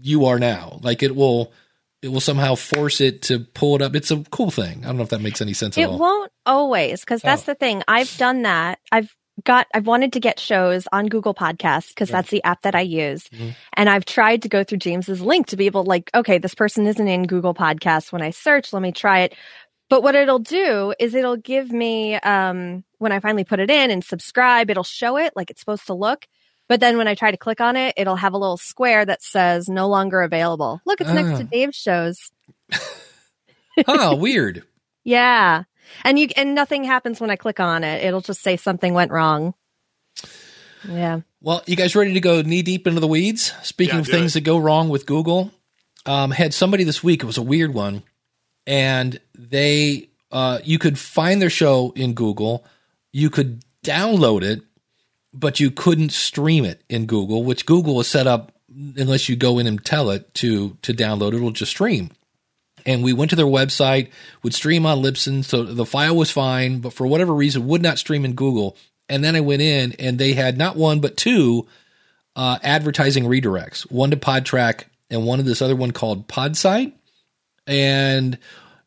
you are now. Like it will it will somehow force it to pull it up. It's a cool thing. I don't know if that makes any sense at all. It won't always because that's oh. the thing. I've done that. I've got I've wanted to get shows on Google Podcasts because that's the app that I use, mm-hmm. and I've tried to go through James's link to be able to like, okay, this person isn't in Google Podcasts. When I search, let me try it. But what it'll do is it'll give me, um, when I finally put it in and subscribe, it'll show it like it's supposed to look. But then when I try to click on it, it'll have a little square that says no longer available. Look, it's uh. next to Dave's shows. Huh, weird. Yeah. And you and nothing happens when I click on it. It'll just say something went wrong. Yeah. Well, you guys ready to go knee deep into the weeds? Speaking yeah, of things it. that go wrong with Google, um, had somebody this week, it was a weird one. And they, uh, you could find their show in Google. You could download it, but you couldn't stream it in Google, which Google is set up, unless you go in and tell it to to download, it'll just stream. And we went to their website, would stream on Libsyn, so the file was fine, but for whatever reason would not stream in Google. And then I went in, and they had not one but two uh, advertising redirects, one to PodTrack and one to this other one called PodSite. And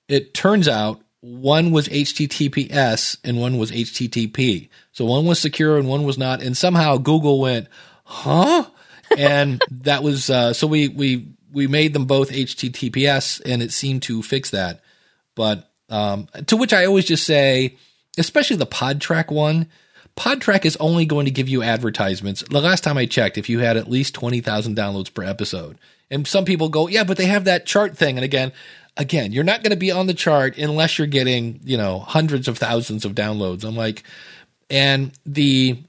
it turns out one was H T T P S and one was H T T P. So one was secure and one was not. And somehow Google went, huh? And that was uh, – so we we we made them both H T T P S, and it seemed to fix that. But um, to which I always just say, especially the PodTrack one, PodTrack is only going to give you advertisements. The last time I checked, if you had at least twenty thousand downloads per episode. And some people go, yeah, but they have that chart thing. And again, again, you're not going to be on the chart unless you're getting, you know, hundreds of thousands of downloads. I'm like – and the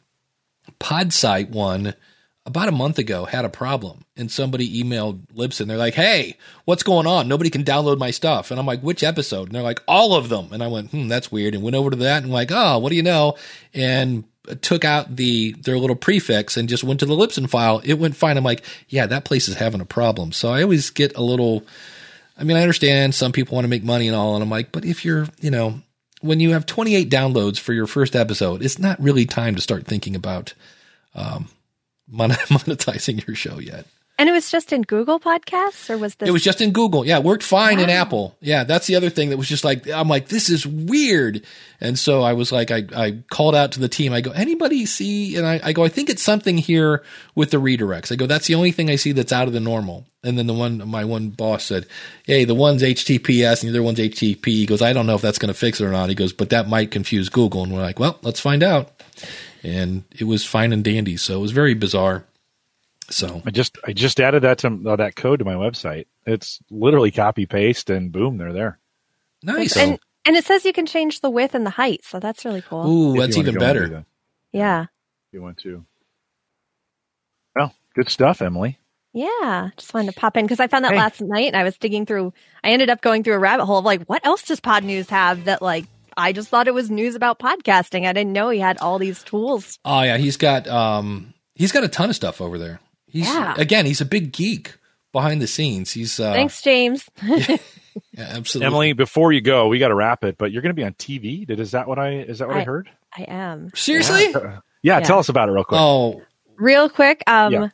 PodSite one – about a month ago had a problem, and somebody emailed Libsyn. They're like, hey, what's going on? Nobody can download my stuff. And I'm like, which episode? And they're like, all of them. And I went, hmm, that's weird. And went over to that and like, oh, what do you know? And took out the their little prefix and just went to the Libsyn file. It went fine. I'm like, yeah, that place is having a problem. So I always get a little, I mean, I understand some people want to make money and all. And I'm like, but if you're, you know, when you have twenty-eight downloads for your first episode, it's not really time to start thinking about, um, monetizing your show yet. And it was just in Google Podcasts, or was this? It was just in Google. Yeah, it worked fine wow. in Apple. Yeah, that's the other thing that was just like, I'm like, this is weird. And so I was like, I, I called out to the team. I go, anybody see? And I, I go, I think it's something here with the redirects. I go, that's the only thing I see that's out of the normal. And then the one, my one boss said, hey, the one's H T T P S and the other one's H T T P. He goes, I don't know if that's going to fix it or not. He goes, but that might confuse Google. And we're like, well, let's find out. And it was fine and dandy. So it was very bizarre. So I just I just added that to uh, that code to my website. It's literally copy paste and boom, they're there. Nice. And, and it says you can change the width and the height, so that's really cool. Ooh, if that's even better. Into, yeah. If you want to. Well, good stuff, Emily. Yeah, just wanted to pop in because I found that hey. last night, and I was digging through. I ended up going through a rabbit hole of like, what else does Pod News have that like? I just thought it was news about podcasting. I didn't know he had all these tools. Oh yeah, he's got um, he's got a ton of stuff over there. He's, yeah. Again, he's a big geek behind the scenes. He's uh, thanks, James. yeah, yeah, absolutely. Emily, before you go, we got to wrap it. But you're going to be on T V. Did is that what I is that what I, I heard? I am seriously. Yeah. yeah, tell us about it real quick. Oh, real quick. Um, yeah.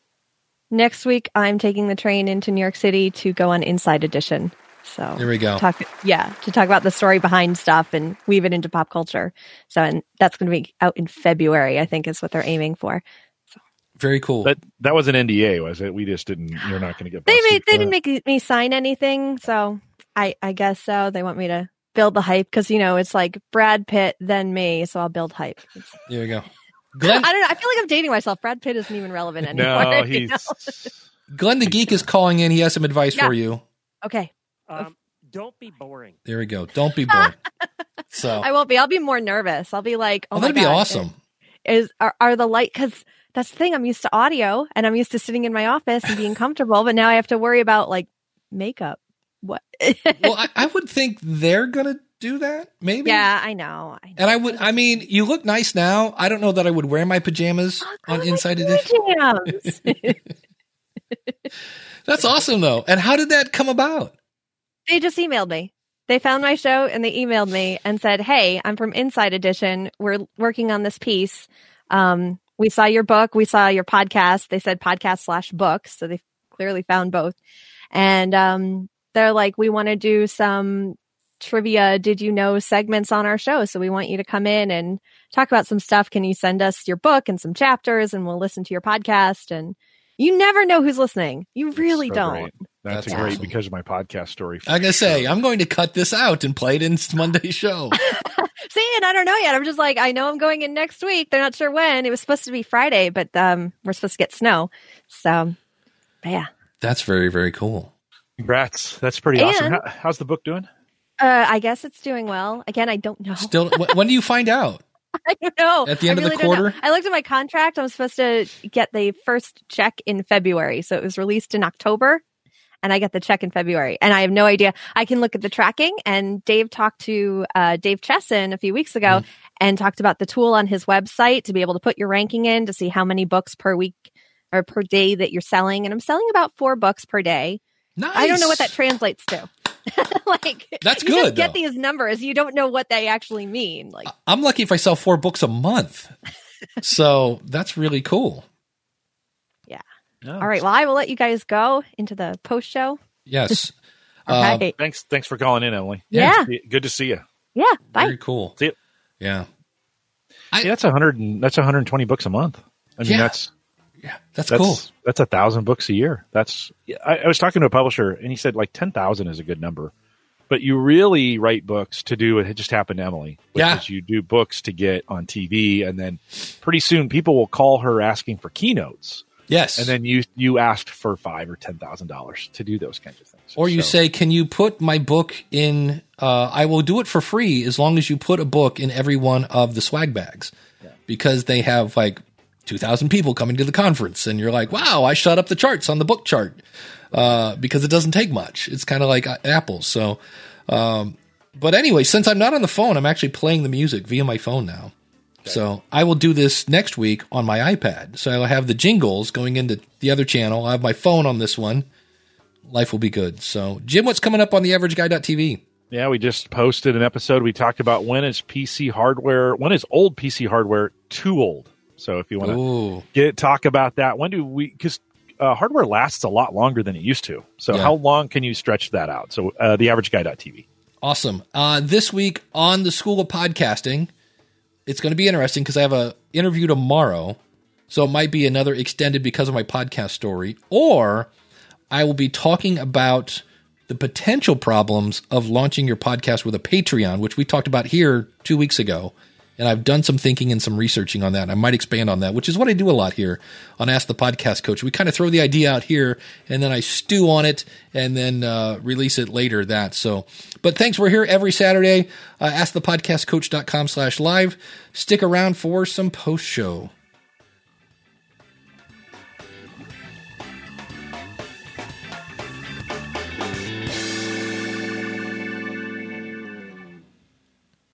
Next week, I'm taking the train into New York City to go on Inside Edition. So there we go. Talk, yeah, to talk about the story behind stuff and weave it into pop culture. So, and that's going to be out in February, I think, is what they're aiming for. So. Very cool. But that was an N D A, was it? We just didn't. You're not going to get. They made, they didn't make me sign anything, so I, I guess so. They want me to build the hype because you know it's like Brad Pitt then me, so I'll build hype. There we go. Glenn- I don't know. I feel like I'm dating myself. Brad Pitt isn't even relevant anymore. No, he's you know? Glenn the Geek is calling in. He has some advice yeah. for you. Okay. Um, don't be boring. There we go. Don't be boring. So I won't be. I'll be more nervous. I'll be like, oh, oh that'd my God, be awesome. Is, is are, are the light? Because that's the thing. I'm used to audio, and I'm used to sitting in my office and being comfortable. But now I have to worry about like makeup. What? Well, I, I would think they're gonna do that. Maybe. Yeah, I know. I know. And I would. I mean, you look nice now. I don't know that I would wear my pajamas oh, God, on Inside Edition. That's awesome, though. And how did that come about? They just emailed me. They found my show and they emailed me and said, hey, I'm from Inside Edition. We're working on this piece. Um, we saw your book. We saw your podcast. They said podcast slash books. So they clearly found both. And um, they're like, we want to do some trivia. Did you know segments on our show? So we want you to come in and talk about some stuff. Can you send us your book and some chapters and we'll listen to your podcast? And you never know who's listening. You really so don't. Great. That's, That's a great awesome. Because of my podcast story. I'm going to say, I'm going to cut this out and play it in Monday's show. See, and I don't know yet. I'm just like, I know I'm going in next week. They're not sure when. It was supposed to be Friday, but um, we're supposed to get snow. So, yeah. That's very, very cool. Congrats. That's pretty and, awesome. How, how's the book doing? Uh, I guess it's doing well. Again, I don't know. Still, when do you find out? I don't know. At the end I really of the quarter? I looked at my contract. I was supposed to get the first check in February. So it was released in October. and I get the check in February. And I have no idea. I can look at the tracking, and Dave talked to uh, Dave Chesson a few weeks ago mm-hmm. and talked about the tool on his website to be able to put your ranking in to see how many books per week or per day that you're selling. And I'm selling about four books per day. Nice. I don't know what that translates to. Like, that's good. You just get these numbers. You don't know what they actually mean. Like, I'm lucky if I sell four books a month. So that's really cool. Yeah. No, all right. Well, I will let you guys go into the post show. Yes. uh, right. Thanks. Thanks for calling in, Emily. Yeah. yeah. Good to see you. Yeah. Bye. Very cool. See you. Yeah. I, See, that's a hundred. That's one hundred twenty books a month. I mean, yeah. that's. Yeah, that's, that's cool. That's a thousand books a year. That's I, I was talking to a publisher, and he said like ten thousand is a good number, but you really write books to do. It just happened to Emily. Which yeah, is you do books to get on T V, and then pretty soon people will call her asking for keynotes. Yes, and then you you asked for five or ten thousand dollars to do those kinds of things. Or you so, say, "Can you put my book in? Uh, I will do it for free as long as you put a book in every one of the swag bags, yeah. because they have like." two thousand people coming to the conference, and you're like, wow, I shot up the charts on the book chart uh, because it doesn't take much. It's kind of like Apple. So, um, but anyway, since I'm not on the phone, I'm actually playing the music via my phone now. Okay. So I will do this next week on my iPad. So I'll have the jingles going into the other channel. I have my phone on this one. Life will be good. So Jim, what's coming up on the average guy dot t v? Yeah, we just posted an episode. We talked about when is P C hardware, when is old P C hardware too old? So if you want to get talk about that, when do we, because uh, hardware lasts a lot longer than it used to. So yeah. how long can you stretch that out? So uh, the average guy dot t v. Awesome. Uh, this week on the School of Podcasting, it's going to be interesting because I have an interview tomorrow. So it might be another extended because of my podcast story, or I will be talking about the potential problems of launching your podcast with a Patreon, which we talked about here two weeks ago. And I've done some thinking and some researching on that. I might expand on that, which is what I do a lot here on Ask the Podcast Coach. We kind of throw the idea out here, and then I stew on it, and then uh, release it later. That so, but thanks. We're here every Saturday. Uh, ask the podcast coach dot com slash live. Stick around for some post show.